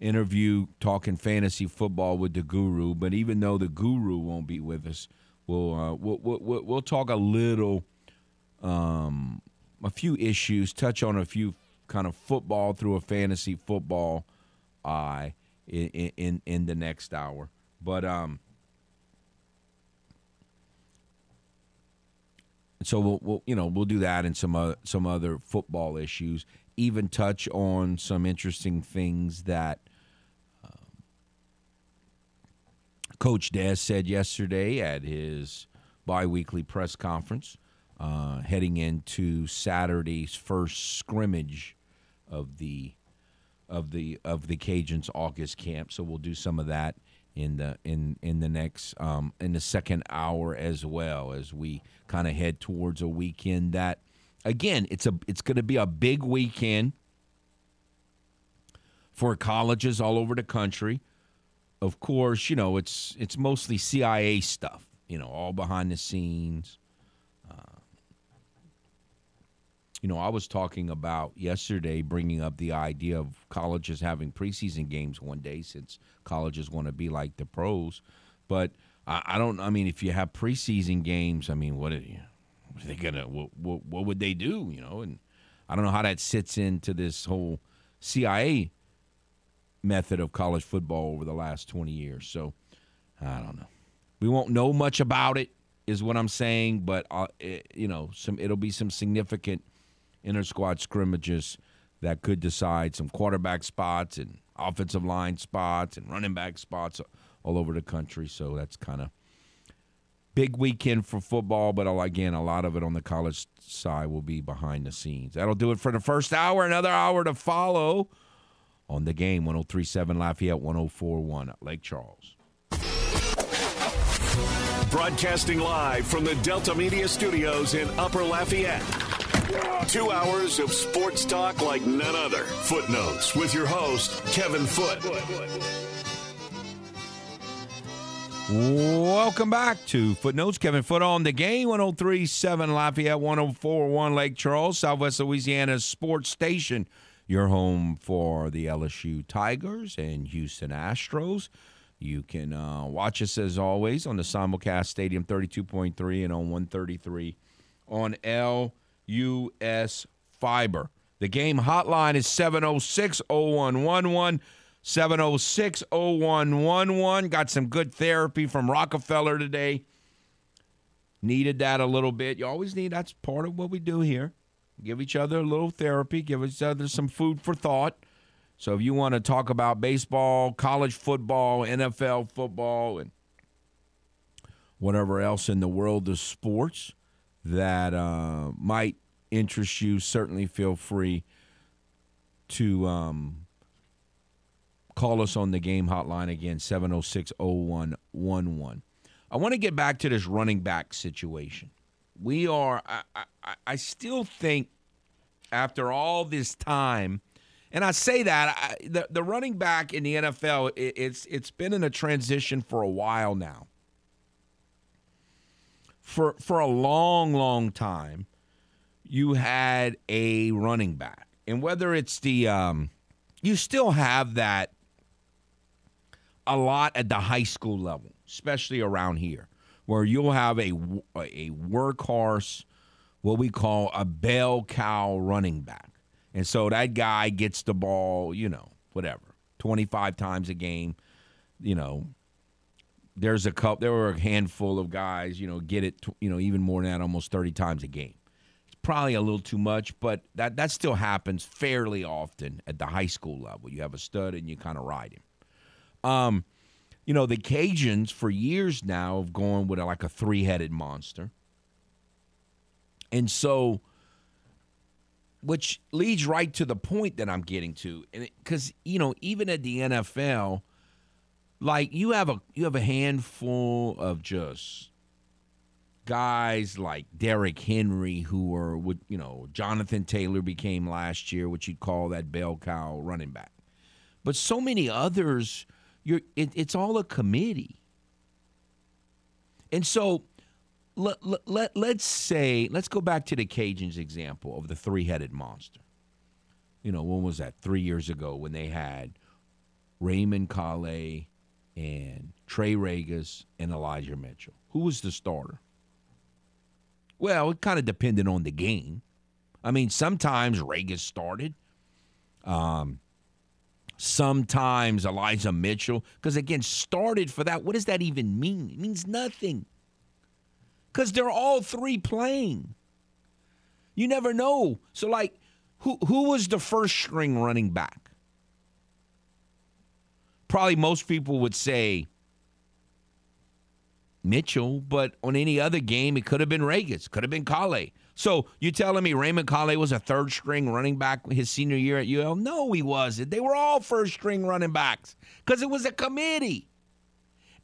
interview talking fantasy football with the Guru. But even though the Guru won't be with us, we'll uh, we'll, we'll we'll talk a little, um, a few issues, touch on a few kind of football through a fantasy football eye uh, in, in in the next hour. But um. So we'll, we'll, you know, we'll do that and some uh, some other football issues. Even touch on some interesting things that um, Coach Des said yesterday at his biweekly press conference, uh, heading into Saturday's first scrimmage of the of the of the Cajuns' August camp. So we'll do some of that in the in in the next um, in the second hour as well, as we kind of head towards a weekend that, again, it's a it's going to be a big weekend for colleges all over the country. Of course, you know, it's it's mostly C I A stuff, you know, all behind the scenes. Uh, you know, I was talking about yesterday bringing up the idea of colleges having preseason games one day, since colleges want to be like the pros. But I, I don't – I mean, if you have preseason games, I mean, what are, you, what are they going to what, – what, what would they do, you know? And I don't know how that sits into this whole C I A method of college football over the last twenty years. So I don't know. We won't know much about it is what I'm saying, but, uh, it, you know, some it'll be some significant – inter-squad scrimmages that could decide some quarterback spots and offensive line spots and running back spots all over the country. So that's kind of big weekend for football, but again, a lot of it on the college side will be behind the scenes. That'll do it for the first hour. Another hour to follow on The Game, one oh three point seven Lafayette, one oh four point one Lake Charles. Broadcasting live from the Delta Media Studios in Upper Lafayette. Two hours of sports talk like none other. Footnotes with your host, Kevin Foote. Welcome back to Footnotes. Kevin Foote on The Game, one oh three point seven Lafayette, one oh four point one Lake Charles, Southwest Louisiana's sports station. Your home for the L S U Tigers and Houston Astros. You can uh, watch us, as always, on the simulcast Stadium thirty-two point three and on one thirty-three on L U S Fiber. The Game hotline is seven oh six, oh one one one, seven oh six, oh one one one. Got some good therapy from Rockefeller today. Needed that a little bit. You always need, that's part of what we do here. Give each other a little therapy. Give each other some food for thought. So if you want to talk about baseball, college football, N F L football, and whatever else in the world of sports that uh, might interest you, certainly feel free to um, call us on The Game hotline again, seven oh six, oh one one one. I want to get back to this running back situation. We are, I, I, I still think after all this time, and I say that, I, the, the running back in the N F L, it, it's it's been in a transition for a while now. For, for a long, long time, you had a running back. And whether it's the, um, you still have that a lot at the high school level, especially around here, where you'll have a, a workhorse, what we call a bell cow running back. And so that guy gets the ball, you know, whatever, twenty-five times a game. You know, there's a couple, there were a handful of guys, you know, get it, you know, even more than that, almost thirty times a game. It's probably a little too much, but that, that still happens fairly often at the high school level. You have a stud and you kind of ride him. Um, You know, the Cajuns for years now have gone with like a three-headed monster. And so, which leads right to the point that I'm getting to. And because, you know, even at the N F L, like you have a you have a handful of just guys like Derrick Henry who are, would, you know, Jonathan Taylor became last year, which you'd call that bell cow running back. But so many others... You're, it, it's all a committee. And so let, let, let's say, let's go back to the Cajuns example of the three-headed monster. You know, when was that? Three years ago when they had Raymond Calais and Trey Ragas and Elijah Mitchell. Who was the starter? Well, it kind of depended on the game. I mean, sometimes Ragas started. Um Sometimes Elijah Mitchell, because, again, started for that. What does that even mean? It means nothing because they're all three playing. You never know. So, like, who who was the first-string running back? Probably most people would say Mitchell, but on any other game, it could have been Ragas, could have been Calais. So you're telling me Raymond Calais was a third-string running back his senior year at U L? No, he wasn't. They were all first-string running backs because it was a committee.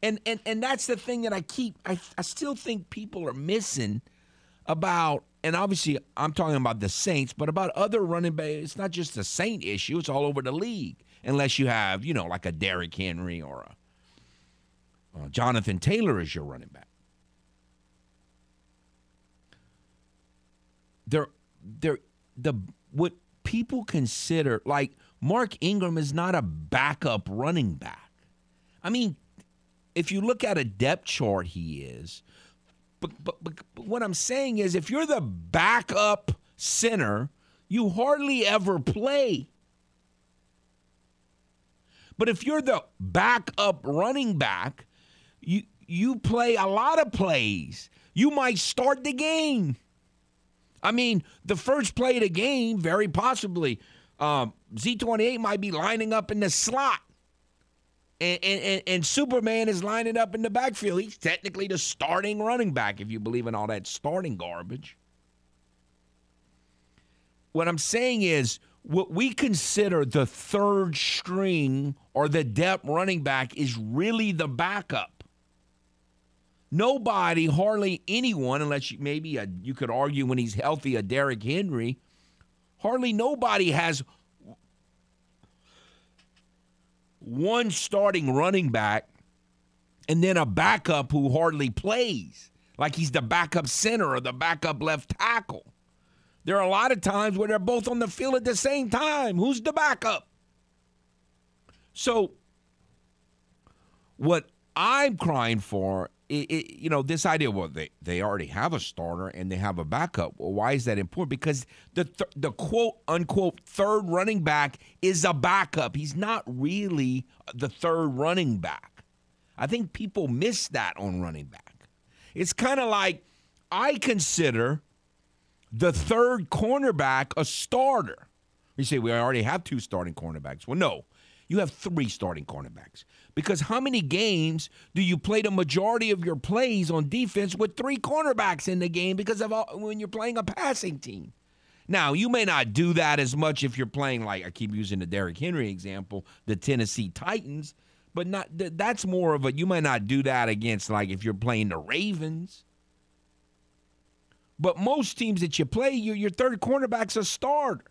And and and that's the thing that I keep I, – I still think people are missing about – and obviously I'm talking about the Saints, but about other running backs. It's not just a Saint issue. It's all over the league unless you have, you know, like a Derrick Henry or a, a Jonathan Taylor as your running back. They're, they're, the what people consider, like Mark Ingram is not a backup running back. I mean, if you look at a depth chart, he is. But, but, but, but what I'm saying is if you're the backup center, you hardly ever play. But if you're the backup running back, you you play a lot of plays. You might start the game. I mean, the first play of the game, very possibly, um, Z twenty-eight might be lining up in the slot. And, and, and Superman is lining up in the backfield. He's technically the starting running back, if you believe in all that starting garbage. What I'm saying is what we consider the third string or the depth running back is really the backup. Nobody, hardly anyone, unless you, maybe a, you could argue when he's healthy, a Derrick Henry, hardly nobody has – one starting running back, and then a backup who hardly plays, like he's the backup center or the backup left tackle. There are a lot of times where they're both on the field at the same time. Who's the backup? So what I'm crying for, it, it, you know, this idea, well, they, they already have a starter and they have a backup. Well, why is that important? Because the th- the quote-unquote third running back is a backup. He's not really the third running back. I think people miss that on running back. It's kind of like I consider the third cornerback a starter. You say, we already have two starting cornerbacks. Well, no. You have three starting cornerbacks. Because how many games do you play the majority of your plays on defense with three cornerbacks in the game because of all, when you're playing a passing team? Now, you may not do that as much if you're playing, like I keep using the Derrick Henry example, the Tennessee Titans, but not that's more of a you might not do that against, like, if you're playing the Ravens. But most teams that you play, your, your third cornerback's a starter.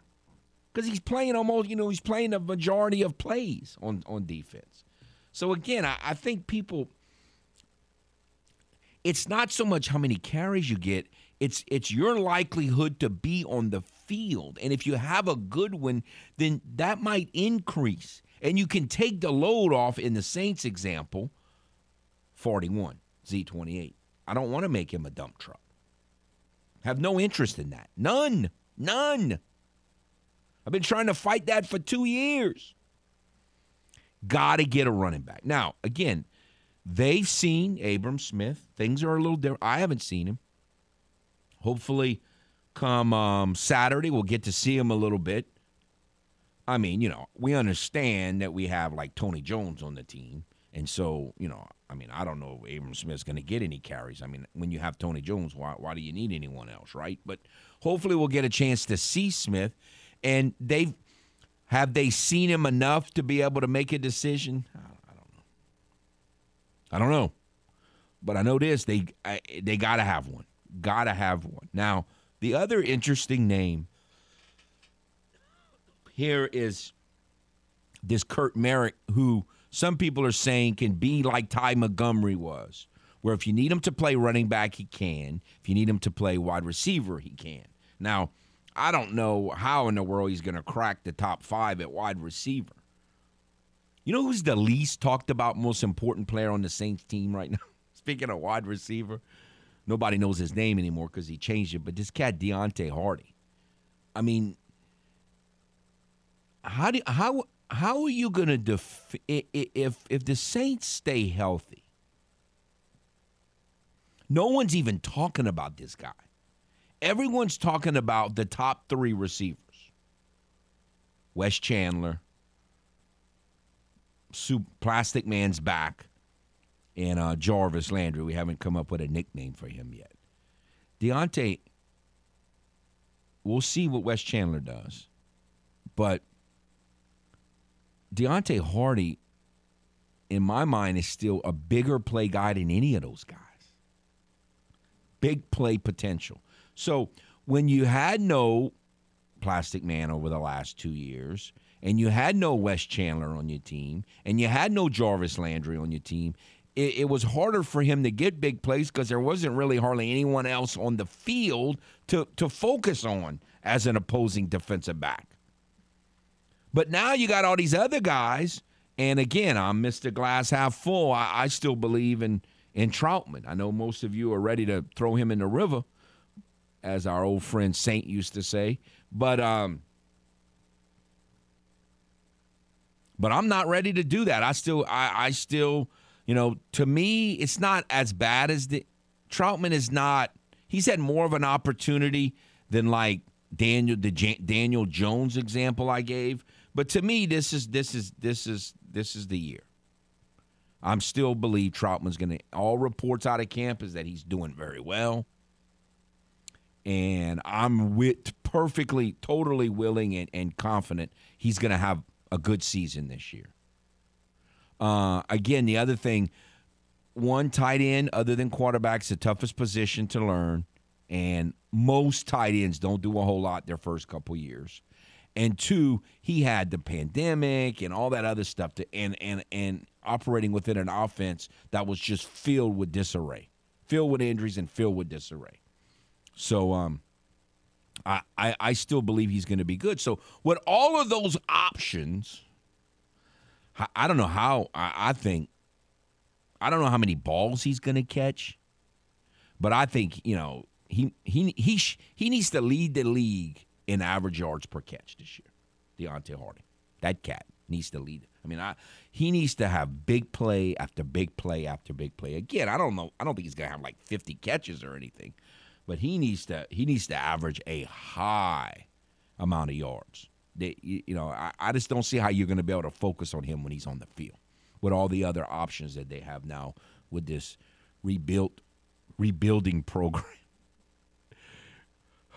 Because he's playing almost, you know, he's playing the majority of plays on, on defense. So, again, I, I think people, it's not so much how many carries you get. It's it's your likelihood to be on the field. And if you have a good one, then that might increase. And you can take the load off in the Saints example, forty-one, Z twenty-eight. I don't want to make him a dump truck. Have no interest in that. None. None. I've been trying to fight that for two years. Got to get a running back. Now, again, they've seen Abram Smith. Things are a little different. I haven't seen him. Hopefully, come um, Saturday, we'll get to see him a little bit. I mean, you know, we understand that we have, like, Tony Jones on the team. And so, you know, I mean, I don't know if Abram Smith's going to get any carries. I mean, when you have Tony Jones, why, why do you need anyone else, right? But hopefully we'll get a chance to see Smith. And they've have they seen him enough to be able to make a decision? I don't know. I don't know. But I know this, they I, they got to have one. Got to have one. Now, the other interesting name here is this Kurt Merrick, who some people are saying can be like Ty Montgomery was, where if you need him to play running back, he can. If you need him to play wide receiver, he can. Now, I don't know how in the world he's going to crack the top five at wide receiver. You know who's the least talked about, most important player on the Saints team right now? Speaking of wide receiver, nobody knows his name anymore because he changed it, but this cat Deontay Hardy. I mean, how do how how are you going to def- if if the Saints stay healthy? No one's even talking about this guy. Everyone's talking about the top three receivers. Wes Chandler, Super, Plastic Man's back, and uh, Jarvis Landry. We haven't come up with a nickname for him yet. Deontay, we'll see what Wes Chandler does. But Deontay Hardy, in my mind, is still a bigger play guy than any of those guys. Big play potential. So when you had no Plastic Man over the last two years and you had no Wes Chandler on your team and you had no Jarvis Landry on your team, it, it was harder for him to get big plays because there wasn't really hardly anyone else on the field to, to focus on as an opposing defensive back. But now you got all these other guys, and again, I'm Mister Glass half full. I, I still believe in, in Troutman. I know most of you are ready to throw him in the river, as our old friend Saint used to say. But um, but I'm not ready to do that. I still, I, I still, you know, to me, it's not as bad as the – Troutman is not – he's had more of an opportunity than like Daniel the J, Daniel Jones example I gave. But to me, this is this is this is this is the year. I still believe Troutman's going to – all reports out of camp is that he's doing very well. And I'm with perfectly, totally willing and, and confident he's going to have a good season this year. Uh, again, the other thing, one, tight end other than quarterback's the toughest position to learn. And most tight ends don't do a whole lot their first couple years. And two, he had the pandemic and all that other stuff to, and, and, and operating within an offense that was just filled with disarray, filled with injuries and filled with disarray. So um, I, I, I still believe he's going to be good. So with all of those options, I, I don't know how I, I think – I don't know how many balls he's going to catch, but I think, you know, he he he sh- he needs to lead the league in average yards per catch this year, Deontay Hardy. That cat needs to lead. I mean, I he needs to have big play after big play after big play. Again, I don't know. I don't think he's going to have like fifty catches or anything, but he needs to he needs to average a high amount of yards. They, you, you know, I, I just don't see how you're going to be able to focus on him when he's on the field with all the other options that they have now with this rebuilt rebuilding program.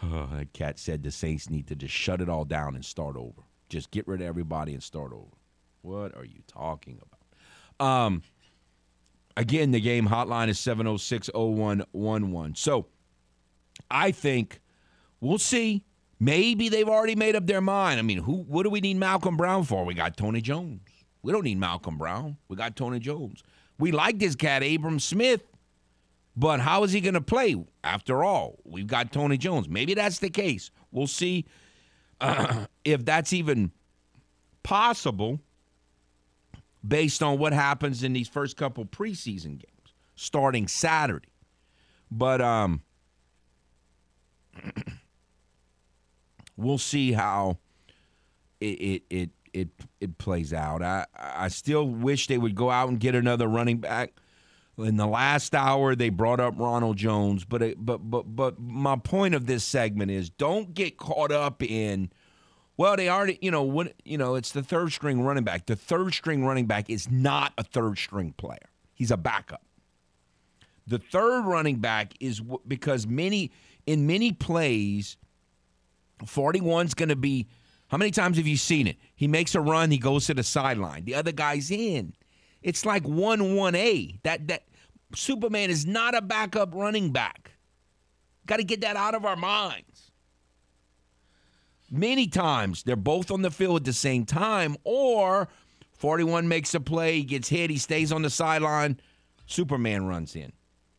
Oh, that cat said the Saints need to just shut it all down and start over. Just get rid of everybody and start over. What are you talking about? Um, again, the game hotline is seven oh six, oh one one one. So I think we'll see. Maybe they've already made up their mind. I mean, who? What do we need Malcolm Brown for? We got Tony Jones. We don't need Malcolm Brown. We got Tony Jones. We like this cat, Abram Smith. But how is he going to play? After all, we've got Tony Jones. Maybe that's the case. We'll see uh, if that's even possible based on what happens in these first couple preseason games starting Saturday. But um, we'll see how it it, it it it plays out. I I still wish they would go out and get another running back. In the last hour, they brought up Ronald Jones, but but but but my point of this segment is don't get caught up in, well, they already, you know, what, you know, it's the third string running back. The third string running back is not a third string player. He's a backup. The third running back is because many in many plays, forty-one's going to be. How many times have you seen it? He makes a run, he goes to the sideline. The other guy's in. It's like one one A. That that Superman is not a backup running back. Got to get that out of our minds. Many times they're both on the field at the same time, or forty-one makes a play, gets hit, he stays on the sideline, Superman runs in.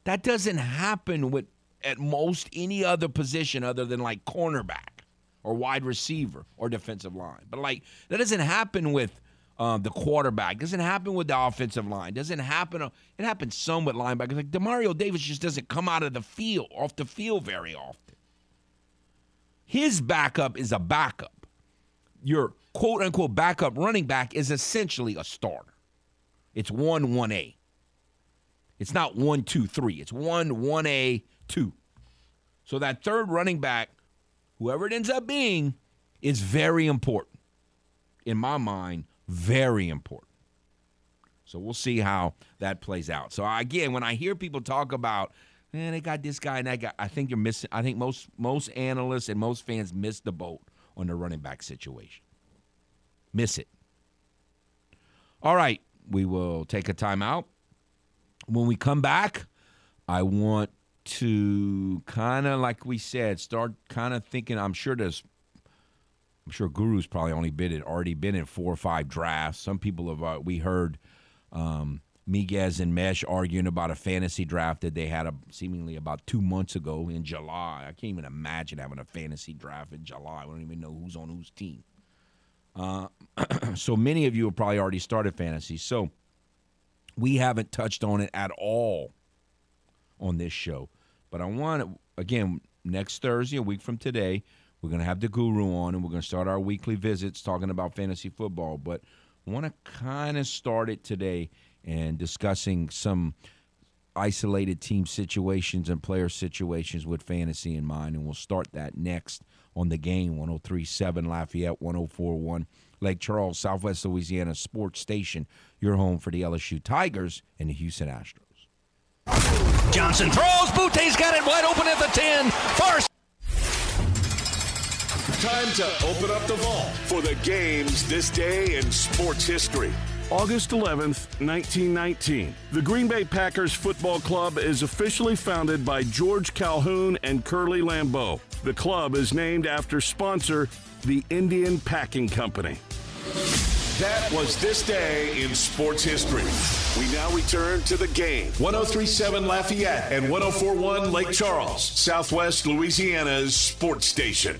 That doesn't happen with at most any other position other than like cornerback or wide receiver or defensive line. But like that doesn't happen with Um, the quarterback. Doesn't happen with the offensive line. Doesn't happen. It happens some with linebackers. Like Demario Davis just doesn't come out of the field, off the field very often. His backup is a backup. Your quote unquote backup running back is essentially a starter. It's one one A. It's not one two three. It's one one A two. So that third running back, whoever it ends up being, is very important. In my mind, very important. So we'll see how that plays out. So again, when I hear people talk about, man, they got this guy and that guy, I think you're missing. I think most most analysts and most fans miss the boat on the running back situation. Miss it. All right, we will take a timeout. When we come back, I want to kind of, like we said, start kind of thinking. I'm sure there's. I'm sure Guru's probably only been in, already been in four or five drafts. Some people have uh, we heard um, Miguez and Mesh arguing about a fantasy draft that they had a, seemingly about two months ago in July. I can't even imagine having a fantasy draft in July. We don't even know who's on whose team. Uh, so many of you have probably already started fantasy. So we haven't touched on it at all on this show. But I want to, again, next Thursday, a week from today, we're going to have the Guru on, and we're going to start our weekly visits talking about fantasy football. But I want to kind of start it today and discussing some isolated team situations and player situations with fantasy in mind, and we'll start that next on The Game, one oh three point seven Lafayette, one oh four point one Lake Charles, Southwest Louisiana Sports Station, your home for the L S U Tigers and the Houston Astros. Johnson throws. Butte's got it wide open at the ten. First. Time to open up the vault for the games this day in sports history. August eleventh, nineteen nineteen. The Green Bay Packers Football Club is officially founded by George Calhoun and Curly Lambeau. The club is named after sponsor, the Indian Packing Company. That was this day in sports history. We now return to the game. one oh three point seven Lafayette and one oh four point one Lake Charles, Southwest Louisiana's sports station.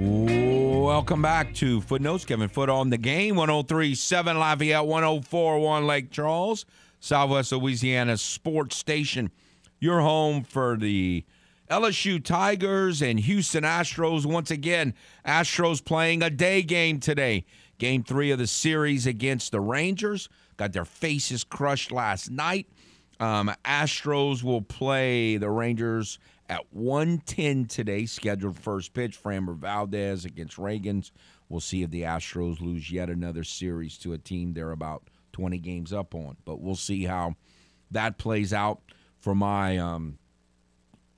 Welcome back to Footnotes. Kevin Foote on the game. one oh three point seven Lafayette, one oh four point one Lake Charles, Southwest Louisiana Sports Station. Your home for the L S U Tigers and Houston Astros. Once again, Astros playing a day game today. Game three of the series against the Rangers. Got their faces crushed last night. Um, Astros will play the Rangers at one ten today, scheduled first pitch, Framber Valdez against Ragas. We'll see if the Astros lose yet another series to a team they're about twenty games up on. But we'll see how that plays out for my um,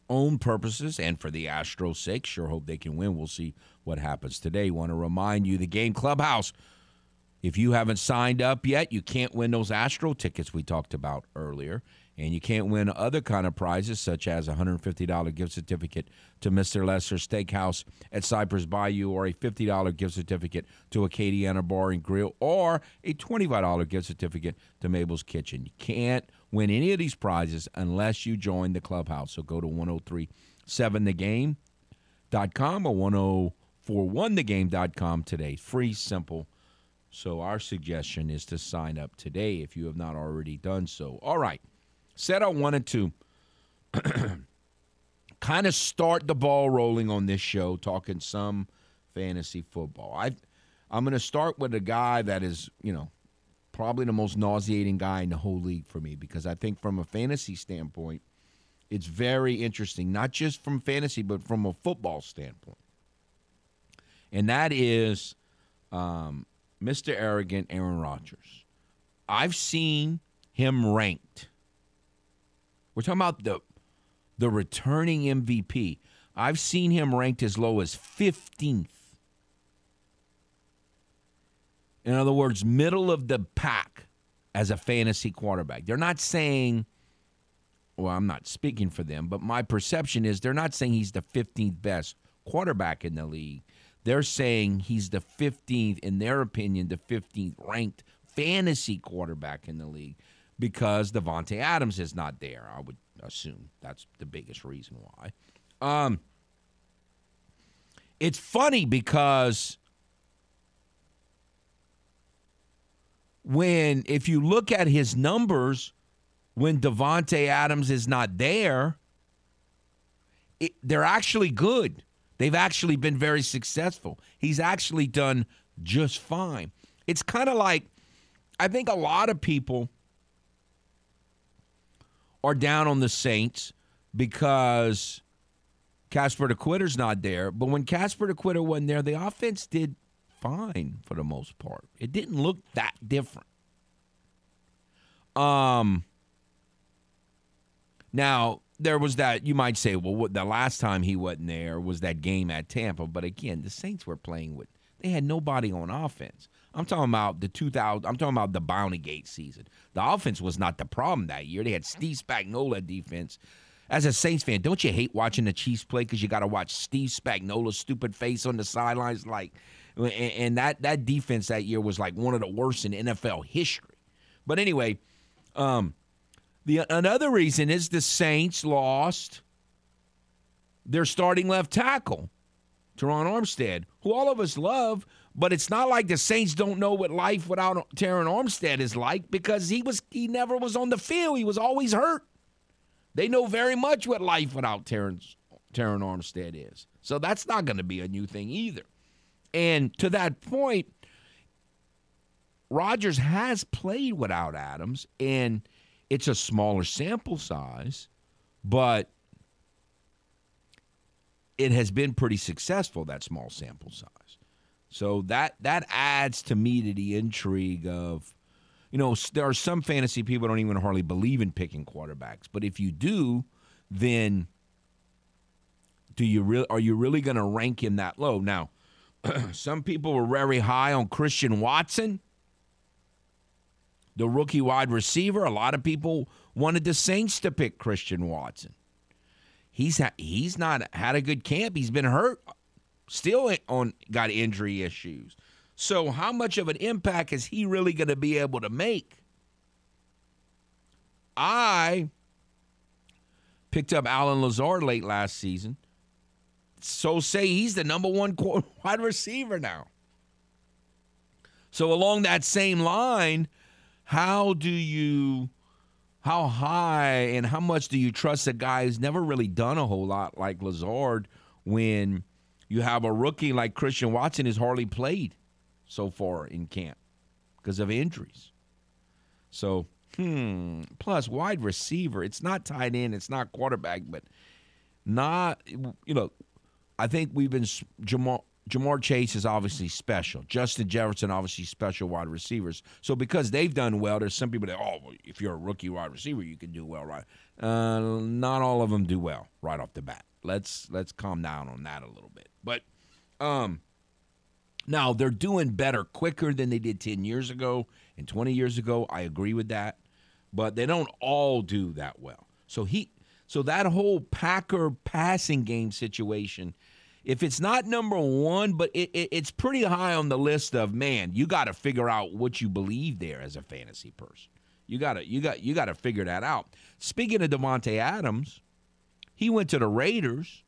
own purposes and for the Astros' sake. Sure hope they can win. We'll see what happens today. Want to remind you, the Game Clubhouse, if you haven't signed up yet, you can't win those Astro tickets we talked about earlier. And you can't win other kind of prizes, such as a one hundred fifty dollars gift certificate to Mister Lester's Steakhouse at Cypress Bayou, or a fifty dollars gift certificate to Acadiana Bar and Grill, or a twenty-five dollars gift certificate to Mabel's Kitchen. You can't win any of these prizes unless you join the clubhouse. So go to one oh three seven the game dot com or one oh four one the game dot com today. Free, simple. So our suggestion is to sign up today if you have not already done so. All right. Said I wanted to kind of start the ball rolling on this show, talking some fantasy football. I, I'm going to start with a guy that is, you know, probably the most nauseating guy in the whole league for me, because I think from a fantasy standpoint, it's very interesting, not just from fantasy, but from a football standpoint. And that is um, Mister Arrogant Aaron Rodgers. I've seen him ranked. We're talking about the the returning M V P. I've seen him ranked as low as fifteenth. In other words, middle of the pack as a fantasy quarterback. They're not saying, well, I'm not speaking for them, but my perception is they're not saying he's the fifteenth best quarterback in the league. They're saying he's the fifteenth, in their opinion, the fifteenth ranked fantasy quarterback in the league, because Devontae Adams is not there. I would assume that's the biggest reason why. Um, it's funny because when, if you look at his numbers, when Devontae Adams is not there, it, they're actually good. They've actually been very successful. He's actually done just fine. It's kind of like, I think a lot of people are down on the Saints because Casper Aquitta's not there. But when Casper Aquitta wasn't there, the offense did fine for the most part. It didn't look that different. Um. Now, there was that, you might say, well, what, the last time he wasn't there was that game at Tampa. But again, the Saints were playing with, they had nobody on offense. I'm talking about the two thousand. I'm talking about the Bountygate season. The offense was not the problem that year. They had Steve Spagnuolo defense. As a Saints fan, don't you hate watching the Chiefs play because you got to watch Steve Spagnuolo's stupid face on the sidelines? Like, and, and that that defense that year was like one of the worst in N F L history. But anyway, um, the another reason is the Saints lost their starting left tackle, Teron Armstead, who all of us love. But it's not like the Saints don't know what life without Terron Armstead is like, because he was he never was on the field. He was always hurt. They know very much what life without Terron Terron Armstead is. So that's not going to be a new thing either. And to that point, Rodgers has played without Adams, and it's a smaller sample size, but it has been pretty successful, that small sample size. So that that adds to me to the intrigue of, you know, there are some fantasy people who don't even hardly believe in picking quarterbacks. But if you do, then do you re- are you really going to rank him that low? Now, some people were very high on Christian Watson, the rookie wide receiver. A lot of people wanted the Saints to pick Christian Watson. He's ha- he's not had a good camp. He's been hurt. Still on got injury issues. So how much of an impact is he really going to be able to make? I picked up Allen Lazard late last season. So say he's the number one wide receiver now. So along that same line, how do you, how high and how much do you trust a guy who's never really done a whole lot like Lazard when you have a rookie like Christian Watson who's hardly played so far in camp because of injuries? So, hmm, plus wide receiver. It's not tight end. It's not quarterback, but not, you know, I think we've been, Jamar, Jamar Chase is obviously special. Justin Jefferson, obviously special wide receivers. So because they've done well, there's some people that, oh, well, if you're a rookie wide receiver, you can do well, right? Uh, not all of them do well right off the bat. Let's let's calm down on that a little bit. But um, now they're doing better quicker than they did ten years ago and twenty years ago. I agree with that. But they don't all do that well. So he, so that whole Packer passing game situation, if it's not number one, but it, it, it's pretty high on the list of, man, you got to figure out what you believe there as a fantasy person. You gotta you got you got to figure that out. Speaking of Devontae Adams, he went to the Raiders.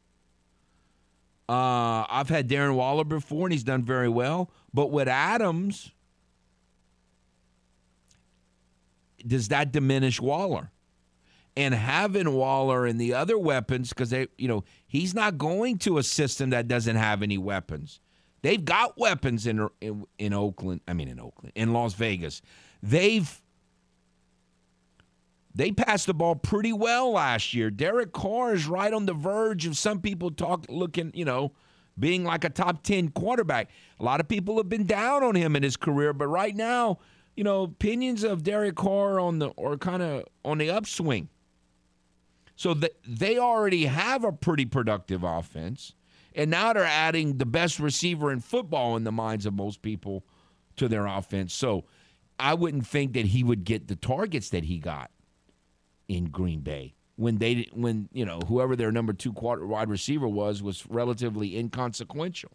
Uh, I've had Darren Waller before, and he's done very well. But with Adams, does that diminish Waller? And having Waller and the other weapons, because they, you know, he's not going to a system that doesn't have any weapons. They've got weapons in in, in Oakland. I mean, in Oakland, in Las Vegas, they've. They passed the ball pretty well last year. Derek Carr is right on the verge of some people talk looking, you know, being like a top ten quarterback. A lot of people have been down on him in his career, but right now, you know, opinions of Derek Carr on the or kind of on the upswing. So the, they already have a pretty productive offense, and now they're adding the best receiver in football in the minds of most people to their offense. So I wouldn't think that he would get the targets that he got in Green Bay when they when you know whoever their number two quarter wide receiver was was relatively inconsequential.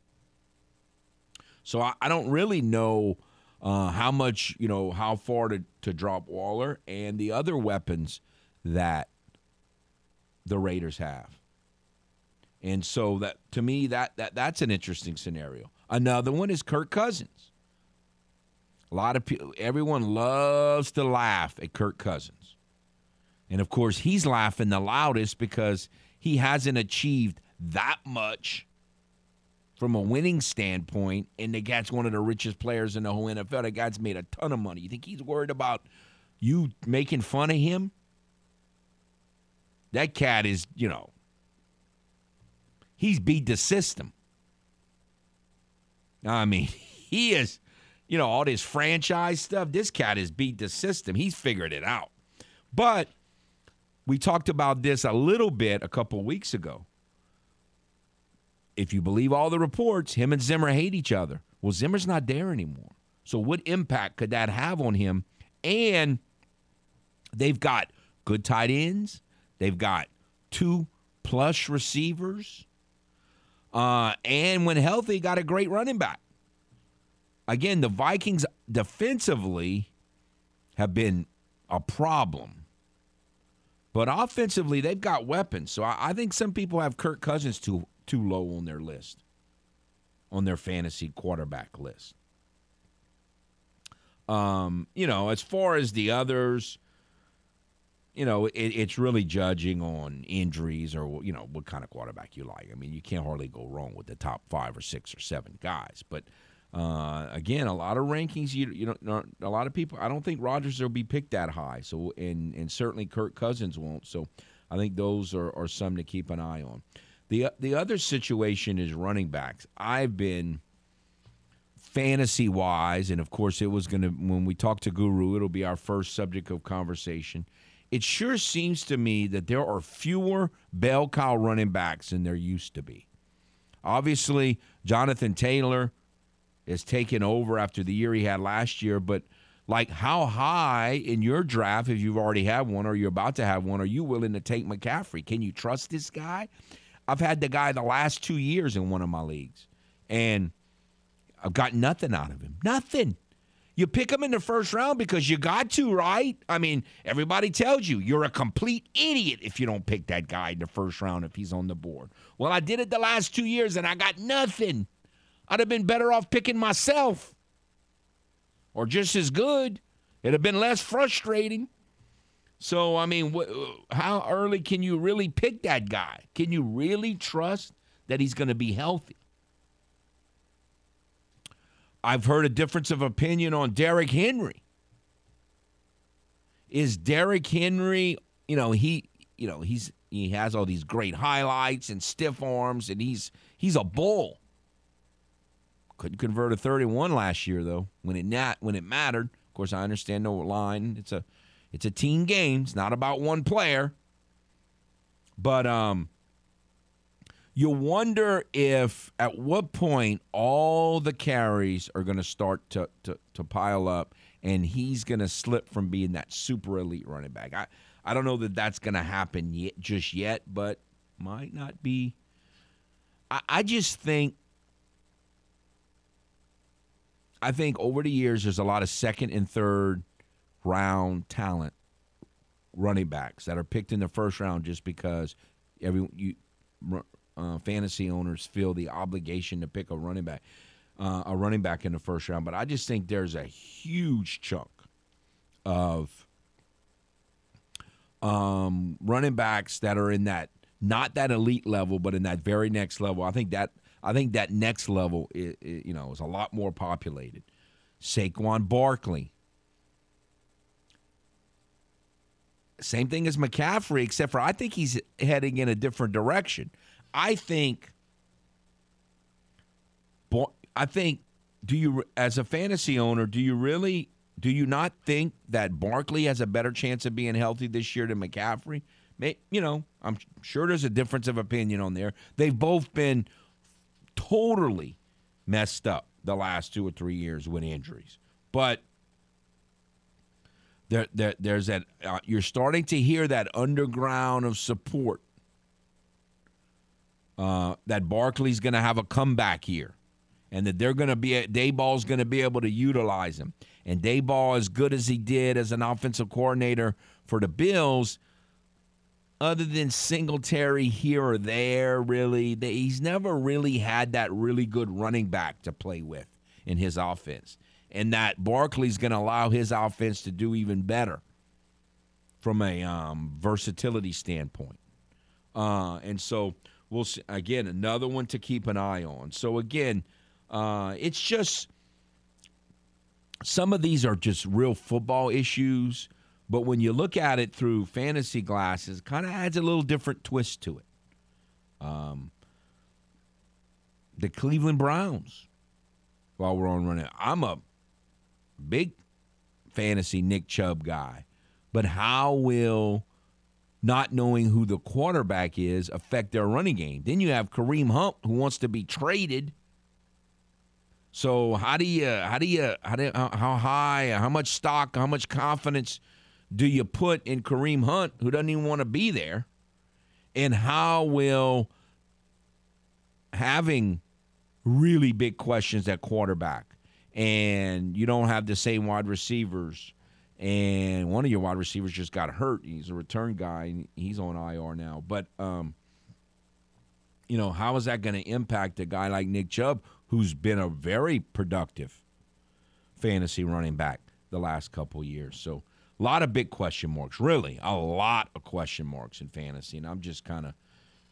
So I, I don't really know uh, how much you know how far to, to drop Waller and the other weapons that the Raiders have. And so that to me that that that's an interesting scenario. Another one is Kirk Cousins. A lot of people, everyone loves to laugh at Kirk Cousins. And, of course, he's laughing the loudest because he hasn't achieved that much from a winning standpoint, and the guy's one of the richest players in the whole N F L. The guy's made a ton of money. You think he's worried about you making fun of him? That cat is, you know, he's beat the system. I mean, he is, you know, all this franchise stuff. This cat has beat the system. He's figured it out. But we talked about this a little bit a couple weeks ago. If you believe all the reports, him and Zimmer hate each other. Well, Zimmer's not there anymore. So what impact could that have on him? And they've got good tight ends. They've got two plus receivers. Uh, and when healthy, got a great running back. Again, the Vikings defensively have been a problem. But offensively, they've got weapons. So I, I think some people have Kirk Cousins too too low on their list, on their fantasy quarterback list. Um, you know, as far as the others, you know, it, it's really judging on injuries or, you know, what kind of quarterback you like. I mean, you can't hardly go wrong with the top five or six or seven guys. But, uh, again, a lot of rankings, you you know, a lot of people, I don't think Rodgers will be picked that high. So, and, and certainly Kirk Cousins won't. So I think those are, are some to keep an eye on. The the other situation is running backs. I've been fantasy-wise, and of course it was going to, when we talk to Guru, it'll be our first subject of conversation. It sure seems to me that there are fewer bell cow running backs than there used to be. Obviously, Jonathan Taylor is taken over after the year he had last year, but like how high in your draft, if you've already had one or you're about to have one, are you willing to take McCaffrey? Can you trust this guy? I've had the guy the last two years in one of my leagues, and I've got nothing out of him. Nothing. You pick him in the first round because you got to, right? I mean, everybody tells you you're a complete idiot if you don't pick that guy in the first round if he's on the board. Well, I did it the last two years, and I got nothing. I'd have been better off picking myself or just as good. It'd have been less frustrating. So, I mean, wh- how early can you really pick that guy? Can you really trust that he's going to be healthy? I've heard a difference of opinion on Derrick Henry. Is Derrick Henry, you know, he, you know, he's he has all these great highlights and stiff arms, and he's he's a bull. Couldn't convert a thirty-one last year though when it not when it mattered. Of course, I understand no line. It's a It's a team game. It's not about one player. But um, you wonder if at what point all the carries are going to start to to to pile up, and he's going to slip from being that super elite running back. I, I don't know that that's going to happen yet, just yet, but might not be. I, I just think I think over the years there's a lot of second and third round talent running backs that are picked in the first round just because every you uh, fantasy owners feel the obligation to pick a running back uh, a running back in the first round. But I just think there's a huge chunk of um, running backs that are in that not that elite level, but in that very next level. I think that I think that next level is, you know, is a lot more populated. Saquon Barkley. Same thing as McCaffrey, except for I think he's heading in a different direction. I think, I think, do you as a fantasy owner, do you really, do you not think that Barkley has a better chance of being healthy this year than McCaffrey? You know, I'm sure there's a difference of opinion on there. They've both been totally messed up the last two or three years with injuries, but There, there, there's that. Uh, you're starting to hear that underground of support uh, that Barkley's going to have a comeback here, and that they're going to be Dayball's going to be able to utilize him. And Dayball, as good as he did as an offensive coordinator for the Bills, other than Singletary here or there, really, they, he's never really had that really good running back to play with in his offense. And that Barkley's going to allow his offense to do even better from a um, versatility standpoint. Uh, and so, we'll see, again, another one to keep an eye on. So, again, uh, it's just some of these are just real football issues. But when you look at it through fantasy glasses, it kind of adds a little different twist to it. Um, the Cleveland Browns, while we're on running, I'm a big fantasy Nick Chubb guy, but how will not knowing who the quarterback is affect their running game? Then you have Kareem Hunt, who wants to be traded. So how do you how do you how do how high how much stock how much confidence do you put in Kareem Hunt, who doesn't even want to be there? And how will having really big questions at quarterback, and you don't have the same wide receivers, and one of your wide receivers just got hurt. He's a return guy, and he's on I R now. But, um, you know, how is that going to impact a guy like Nick Chubb, who's been a very productive fantasy running back the last couple years? So a lot of big question marks, really, a lot of question marks in fantasy, and I'm just kind of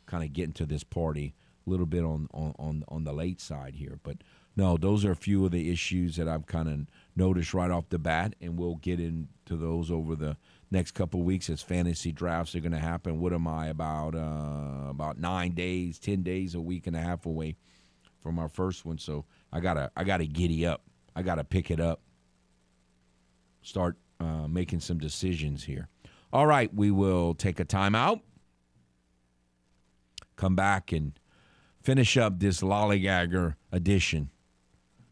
kind of getting to this party a little bit on, on, on, on the late side here. But no, those are a few of the issues that I've kind of noticed right off the bat, and we'll get into those over the next couple of weeks as fantasy drafts are going to happen. What am I, about uh, about nine days, ten days, a week and a half away from our first one? So I gotta, I gotta giddy up. I gotta pick it up. Start uh, making some decisions here. All right, we will take a timeout. Come back and finish up this lollygagger edition.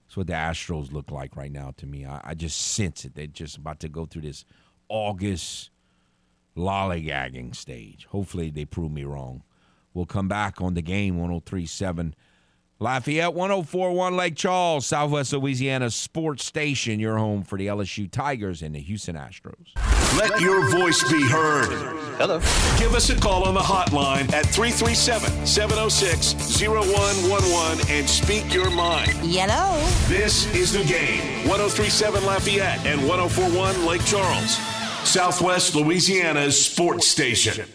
That's what the Astros look like right now to me. I, I just sense it. They're just about to go through this August lollygagging stage. Hopefully they prove me wrong. We'll come back on The Game, one oh three point seven Lafayette, one oh four point one Lake Charles, Southwest Louisiana Sports Station, your home for the L S U Tigers and the Houston Astros. Let your voice be heard. Hello. Give us a call on the hotline at three three seven, seven oh six, oh one one one and speak your mind. Hello. This is The Game, one oh three point seven Lafayette and one oh four point one Lake Charles, Southwest Louisiana's Sports Station.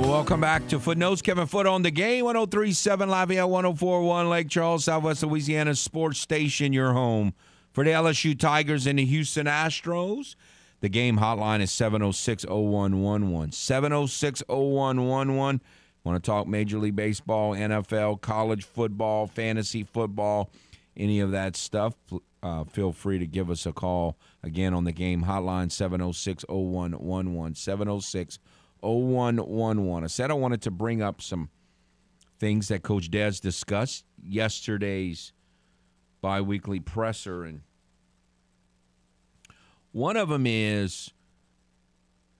Welcome back to Footnotes. Kevin Foote on The Game, one oh three point seven Lafayette, one oh four point one Lake Charles, Southwest Louisiana Sports Station, your home for the L S U Tigers and the Houston Astros. The Game hotline is seven oh six, oh one one one. seven oh six, oh one one one. Want to talk Major League Baseball, N F L, college football, fantasy football, any of that stuff, uh, feel free to give us a call. Again, on The Game hotline, seven oh six, oh one one one. seven oh six, oh one one one. oh one one one. I said I wanted to bring up some things that Coach Des discussed yesterday's biweekly presser, and one of them is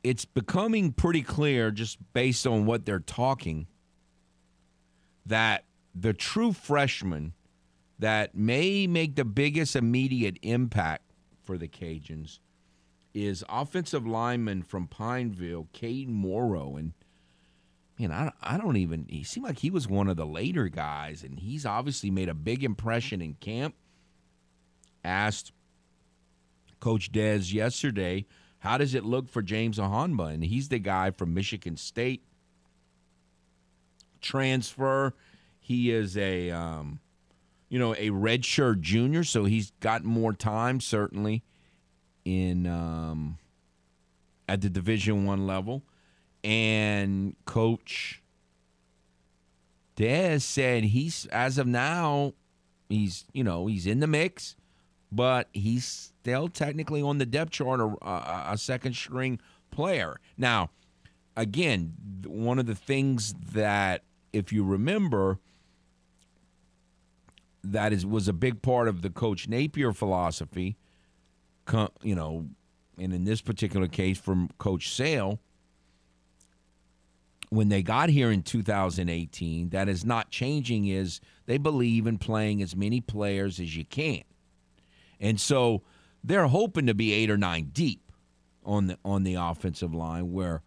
it's becoming pretty clear, just based on what they're talking, that the true freshmen that may make the biggest immediate impact for the Cajuns is offensive lineman from Pineville, Caden Morrow. And, man, I, I don't even – he seemed like he was one of the later guys, and he's obviously made a big impression in camp. Asked Coach Des yesterday, how does it look for James Ohanba? And he's the guy from Michigan State. Transfer. He is a, um, you know, a redshirt junior, so he's got more time, certainly, in um, at the Division One level. And Coach Des said he's, as of now, he's, you know, he's in the mix, but he's still technically on the depth chart, a, a, a second string player. Now, again, one of the things that, if you remember, that is was a big part of the Coach Napier philosophy, you know, and in this particular case from Coach Sale, when they got here in two thousand eighteen, that is not changing, is they believe in playing as many players as you can. And so they're hoping to be eight or nine deep on the on the offensive line, where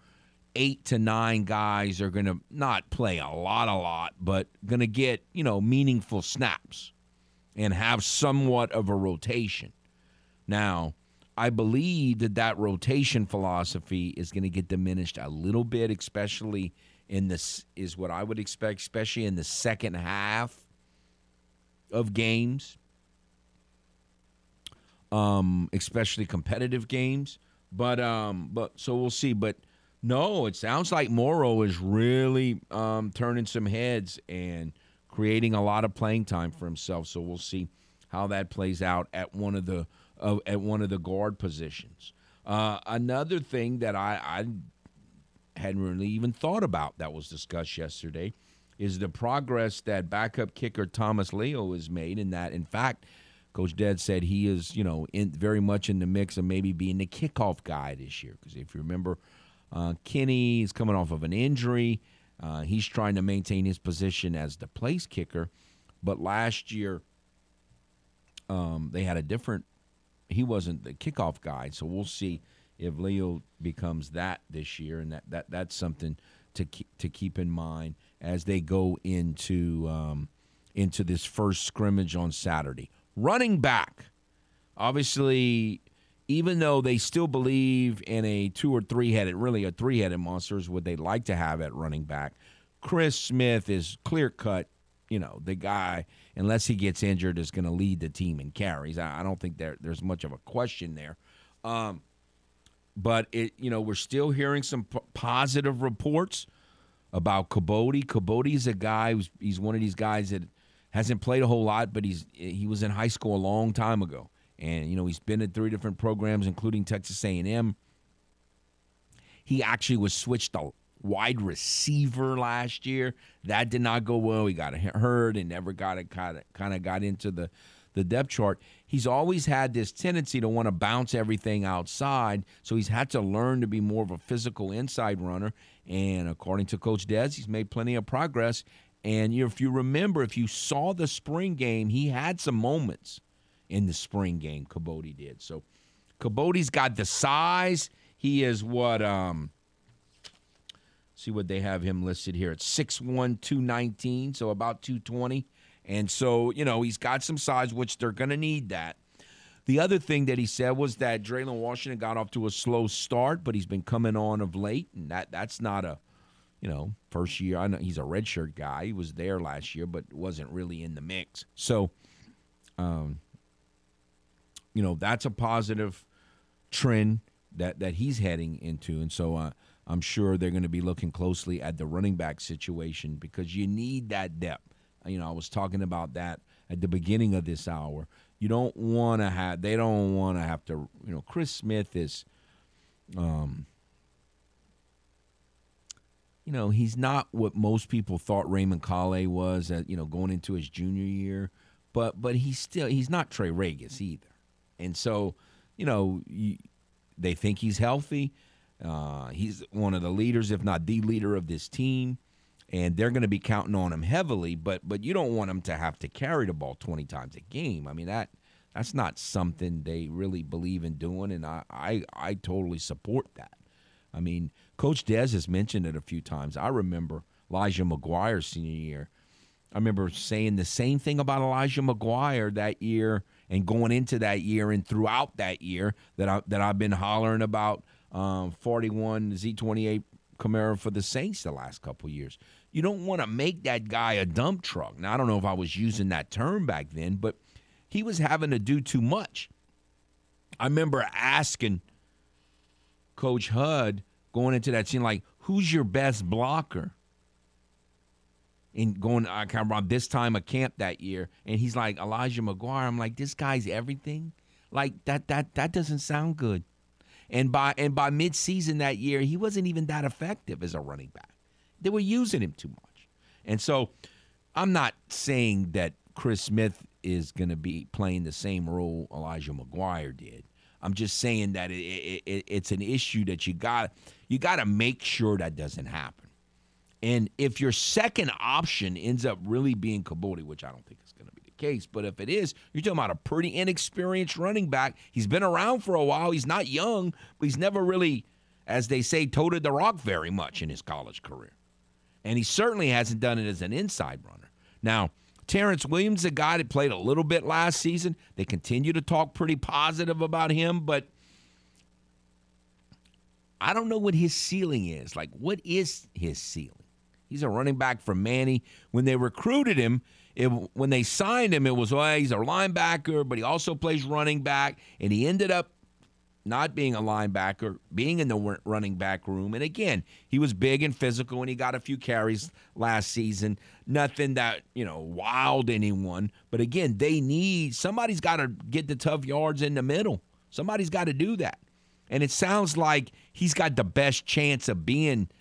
eight to nine guys are going to not play a lot, a lot, but going to get, you know, meaningful snaps and have somewhat of a rotation. Now, I believe that that rotation philosophy is going to get diminished a little bit, especially in this is what I would expect, especially in the second half of games, um, especially competitive games. But um, but so we'll see. But no, it sounds like Morrow is really um, turning some heads and creating a lot of playing time for himself. So we'll see how that plays out at one of the. Of, at one of the guard positions. Uh, another thing that I, I hadn't really even thought about that was discussed yesterday is the progress that backup kicker Thomas Leo has made, and that, in fact, Coach Des said he is, you know, in, very much in the mix of maybe being the kickoff guy this year. Because if you remember, uh, Kenny is coming off of an injury. Uh, he's trying to maintain his position as the place kicker. But last year um, they had a different he wasn't the kickoff guy, so we'll see if Leo becomes that this year, and that, that that's something to keep, to keep in mind as they go into um, into this first scrimmage on Saturday. Running back, obviously, even though they still believe in a two- or three-headed, really a three-headed monster is what they like to have at running back, Chris Smith is clear-cut, you know, the guy, unless he gets injured, is going to lead the team in carries. I, I don't think there, there's much of a question there. Um, but, it, you know, we're still hearing some p- positive reports about Kabodi. Kabodi's a guy, who's, he's one of these guys that hasn't played a whole lot, but he's he was in high school a long time ago. And, you know, he's been at three different programs, including Texas A and M. He actually was switched to wide receiver last year. That did not go well. He got hurt and never got it, kind of, kind of got into the, the depth chart. He's always had this tendency to want to bounce everything outside, so he's had to learn to be more of a physical inside runner. And according to Coach Des, he's made plenty of progress. And if you remember, if you saw the spring game, he had some moments in the spring game, Kabodi did. So Kabodi's got the size. He is what um, – see what they have him listed here. It's six one, two nineteen, so about two twenty. And so, you know, he's got some size, which they're going to need that. The other thing that he said was that Dralen Washington got off to a slow start, but he's been coming on of late, and that that's not a, you know, first year. I know he's a redshirt guy. He was there last year, but wasn't really in the mix. So, um, you know, that's a positive trend that, that he's heading into. And so, uh, I'm sure they're going to be looking closely at the running back situation because you need that depth. You know, I was talking about that at the beginning of this hour. You don't want to have – they don't want to have to – you know, Chris Smith is um, – you know, he's not what most people thought Raymond Calais was, at, you know, going into his junior year. But but he's still – he's not Trey Ragas either. And so, you know, you, they think he's healthy. Uh, he's one of the leaders, if not the leader of this team, and they're going to be counting on him heavily, but but you don't want him to have to carry the ball twenty times a game. I mean, that that's not something they really believe in doing, and I, I, I totally support that. I mean, Coach Des has mentioned it a few times. I remember Elijah McGuire's senior year. I remember saying the same thing about Elijah McGuire that year and going into that year and throughout that year that, I, that I've been hollering about Um, forty-one Z twenty-eight Camaro for the Saints the last couple years. You don't want to make that guy a dump truck. Now, I don't know if I was using that term back then, but he was having to do too much. I remember asking Coach Hud going into that scene, like, who's your best blocker? And going, I can't remember, this time of camp that year, and he's like, Elijah McGuire. I'm like, this guy's everything? Like, that that that doesn't sound good. And by and by midseason that year, he wasn't even that effective as a running back. They were using him too much. And so I'm not saying that Chris Smith is going to be playing the same role Elijah McGuire did. I'm just saying that it, it, it's an issue that you got you got to make sure that doesn't happen. And if your second option ends up really being Kabodi, which I don't think is going to be case, but if it is, you're talking about a pretty inexperienced running back. He's been around for a while. He's not young, but he's never really, as they say, toted the rock very much in his college career. And he certainly hasn't done it as an inside runner. Now, Terrence Williams, a guy that played a little bit last season, they continue to talk pretty positive about him, but I don't know what his ceiling is. Like, what is his ceiling? He's a running back from Manny. When they recruited him, It, when they signed him, it was, well, he's a linebacker, but he also plays running back, and he ended up not being a linebacker, being in the running back room. And, again, he was big and physical, and he got a few carries last season. Nothing that, you know, wowed anyone. But, again, they need – somebody's got to get the tough yards in the middle. Somebody's got to do that. And it sounds like he's got the best chance of being –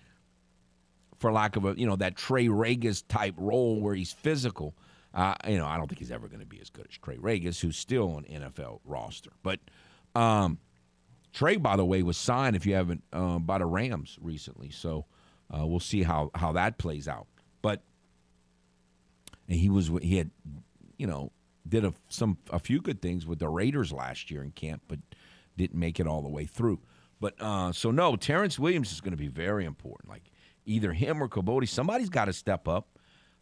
for lack of a, you know, that Trey Ragas type role where he's physical. Uh, you know, I don't think he's ever going to be as good as Trey Ragas, who's still on N F L roster. But um, Trey, by the way, was signed, if you haven't, uh, by the Rams recently. So uh, we'll see how, how that plays out. But and he was he had, you know, did a, some a few good things with the Raiders last year in camp, but didn't make it all the way through. But uh, so no, Terrence Williams is going to be very important. Like, either him or Kabodi, somebody's got to step up.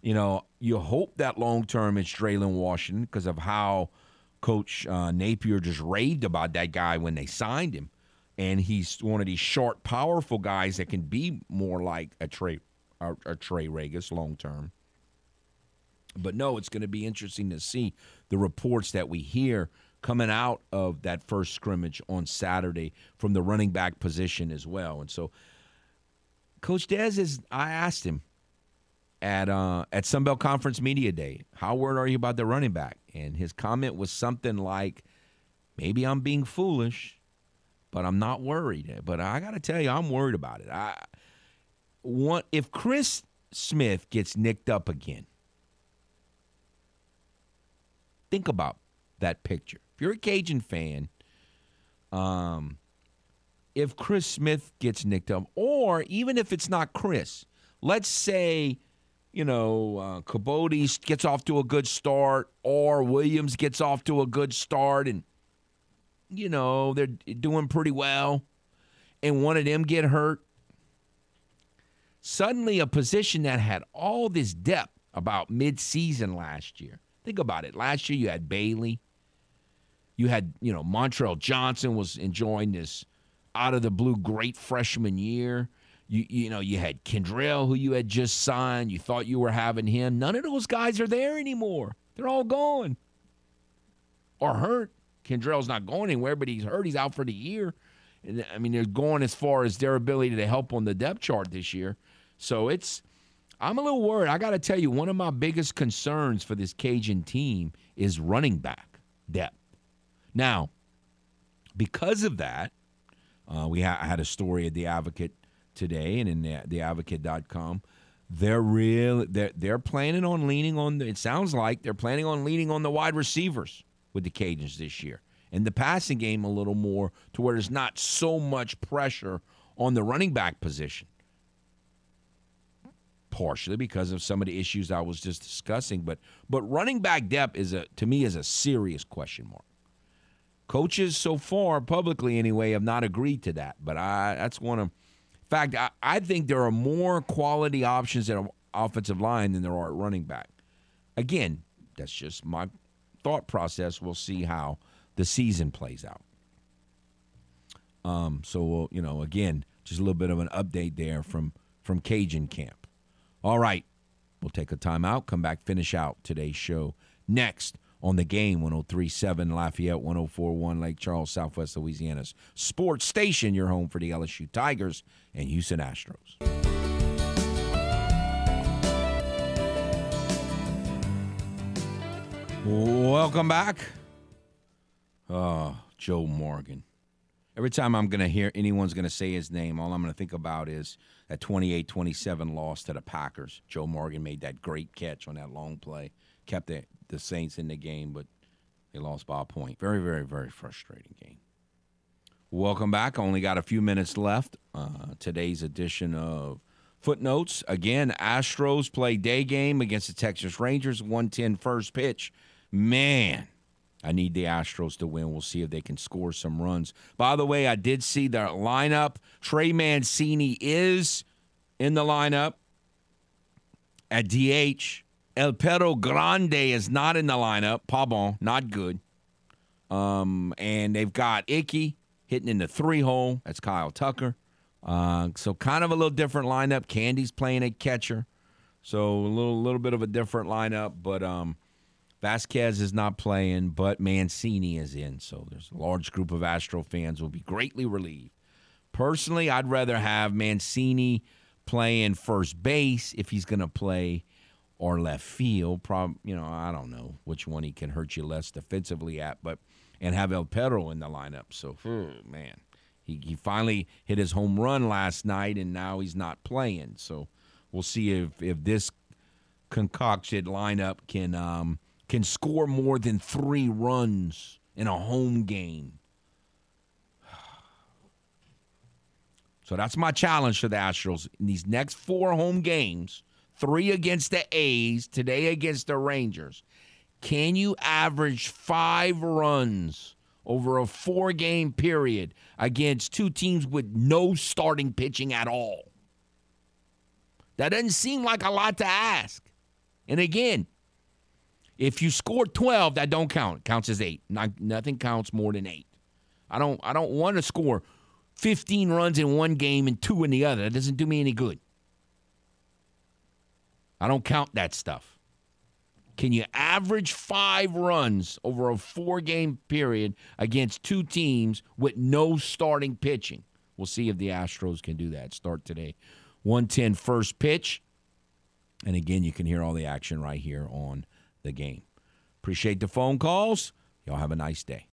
You know, you hope that long-term it's Dralen Washington because of how Coach uh, Napier just raved about that guy when they signed him. And he's one of these short, powerful guys that can be more like a Trey or, or Trey Ragas long term. But no, it's going to be interesting to see the reports that we hear coming out of that first scrimmage on Saturday from the running back position as well. And so Coach Dez is, I asked him at uh, at Sunbelt Conference Media Day, how worried are you about the running back? And his comment was something like, maybe I'm being foolish, but I'm not worried. But I got to tell you, I'm worried about it. I want, if Chris Smith gets nicked up again, think about that picture. If you're a Cajun fan, um, if Chris Smith gets nicked up, or even if it's not Chris, let's say, you know, uh, Kabodi gets off to a good start, or Williams gets off to a good start, and, you know, they're doing pretty well, and one of them get hurt. Suddenly a position that had all this depth about midseason last year. Think about it. Last year you had Bailey. You had, you know, Montrell Johnson was enjoying this out-of-the-blue great freshman year. You you know, you had Kendrell, who you had just signed. You thought you were having him. None of those guys are there anymore. They're all gone or hurt. Kendrell's not going anywhere, but he's hurt. He's out for the year. And I mean, they're going as far as their ability to help on the depth chart this year. So it's I'm a little worried. I got to tell you, one of my biggest concerns for this Cajun team is running back depth. Now, because of that, uh, we ha- I had a story at The Advocate today, and in the, the advocate dot com, they're real. They're, they're planning on leaning on. The, it sounds like they're planning on leaning on the wide receivers with the Cajuns this year, and the passing game a little more, to where there's not so much pressure on the running back position. Partially because of some of the issues I was just discussing, but but running back depth is a to me is a serious question mark. Coaches so far, publicly anyway, have not agreed to that. But I that's one of, in fact, I, I think there are more quality options at offensive line than there are at running back. Again, that's just my thought process. We'll see how the season plays out. Um, so we'll, you know, again, just a little bit of an update there from from Cajun camp. All right, we'll take a timeout, come back, finish out today's show next on The Game, one oh three point seven Lafayette, one oh four point one Lake Charles, Southwest Louisiana's sports station, your home for the L S U Tigers and Houston Astros. Welcome back. Oh, Joe Morgan. Every time I'm going to hear anyone's going to say his name, all I'm going to think about is that twenty-eight twenty-seven loss to the Packers. Joe Morgan made that great catch on that long play, kept the, the Saints in the game, but they lost by a point. Very, very, very frustrating game. Welcome back. Only got a few minutes left. Uh, today's edition of Footnotes. Again, Astros play day game against the Texas Rangers, one ten first pitch. Man. I need the Astros to win. We'll see if they can score some runs. By the way, I did see their lineup. Trey Mancini is in the lineup at D H. El Pedro Grande is not in the lineup. Pabon, not good. Um, and they've got Icky hitting in the three-hole. That's Kyle Tucker. Uh, so kind of a little different lineup. Candy's playing a catcher. So a little, little bit of a different lineup, but um, – Vasquez is not playing, but Mancini is in, so there's a large group of Astro fans will be greatly relieved. Personally, I'd rather have Mancini playing first base if he's going to play, or left field. Prob, you know, I don't know which one he can hurt you less defensively at, but and have El Pedro in the lineup. So, man, he, he finally hit his home run last night, and now he's not playing. So we'll see if, if this concocted lineup can um, – can score more than three runs in a home game. So that's my challenge to the Astros. In these next four home games, three against the A's, today against the Rangers, can you average five runs over a four-game period against two teams with no starting pitching at all? That doesn't seem like a lot to ask. And again, if you score twelve, that don't count. It counts as eight. Not, nothing counts more than eight. I don't I don't want to score fifteen runs in one game and two in the other. That doesn't do me any good. I don't count that stuff. Can you average five runs over a four-game period against two teams with no starting pitching? We'll see if the Astros can do that. Start today. one ten first pitch. And, again, you can hear all the action right here on The Game. Appreciate the phone calls. Y'all have a nice day.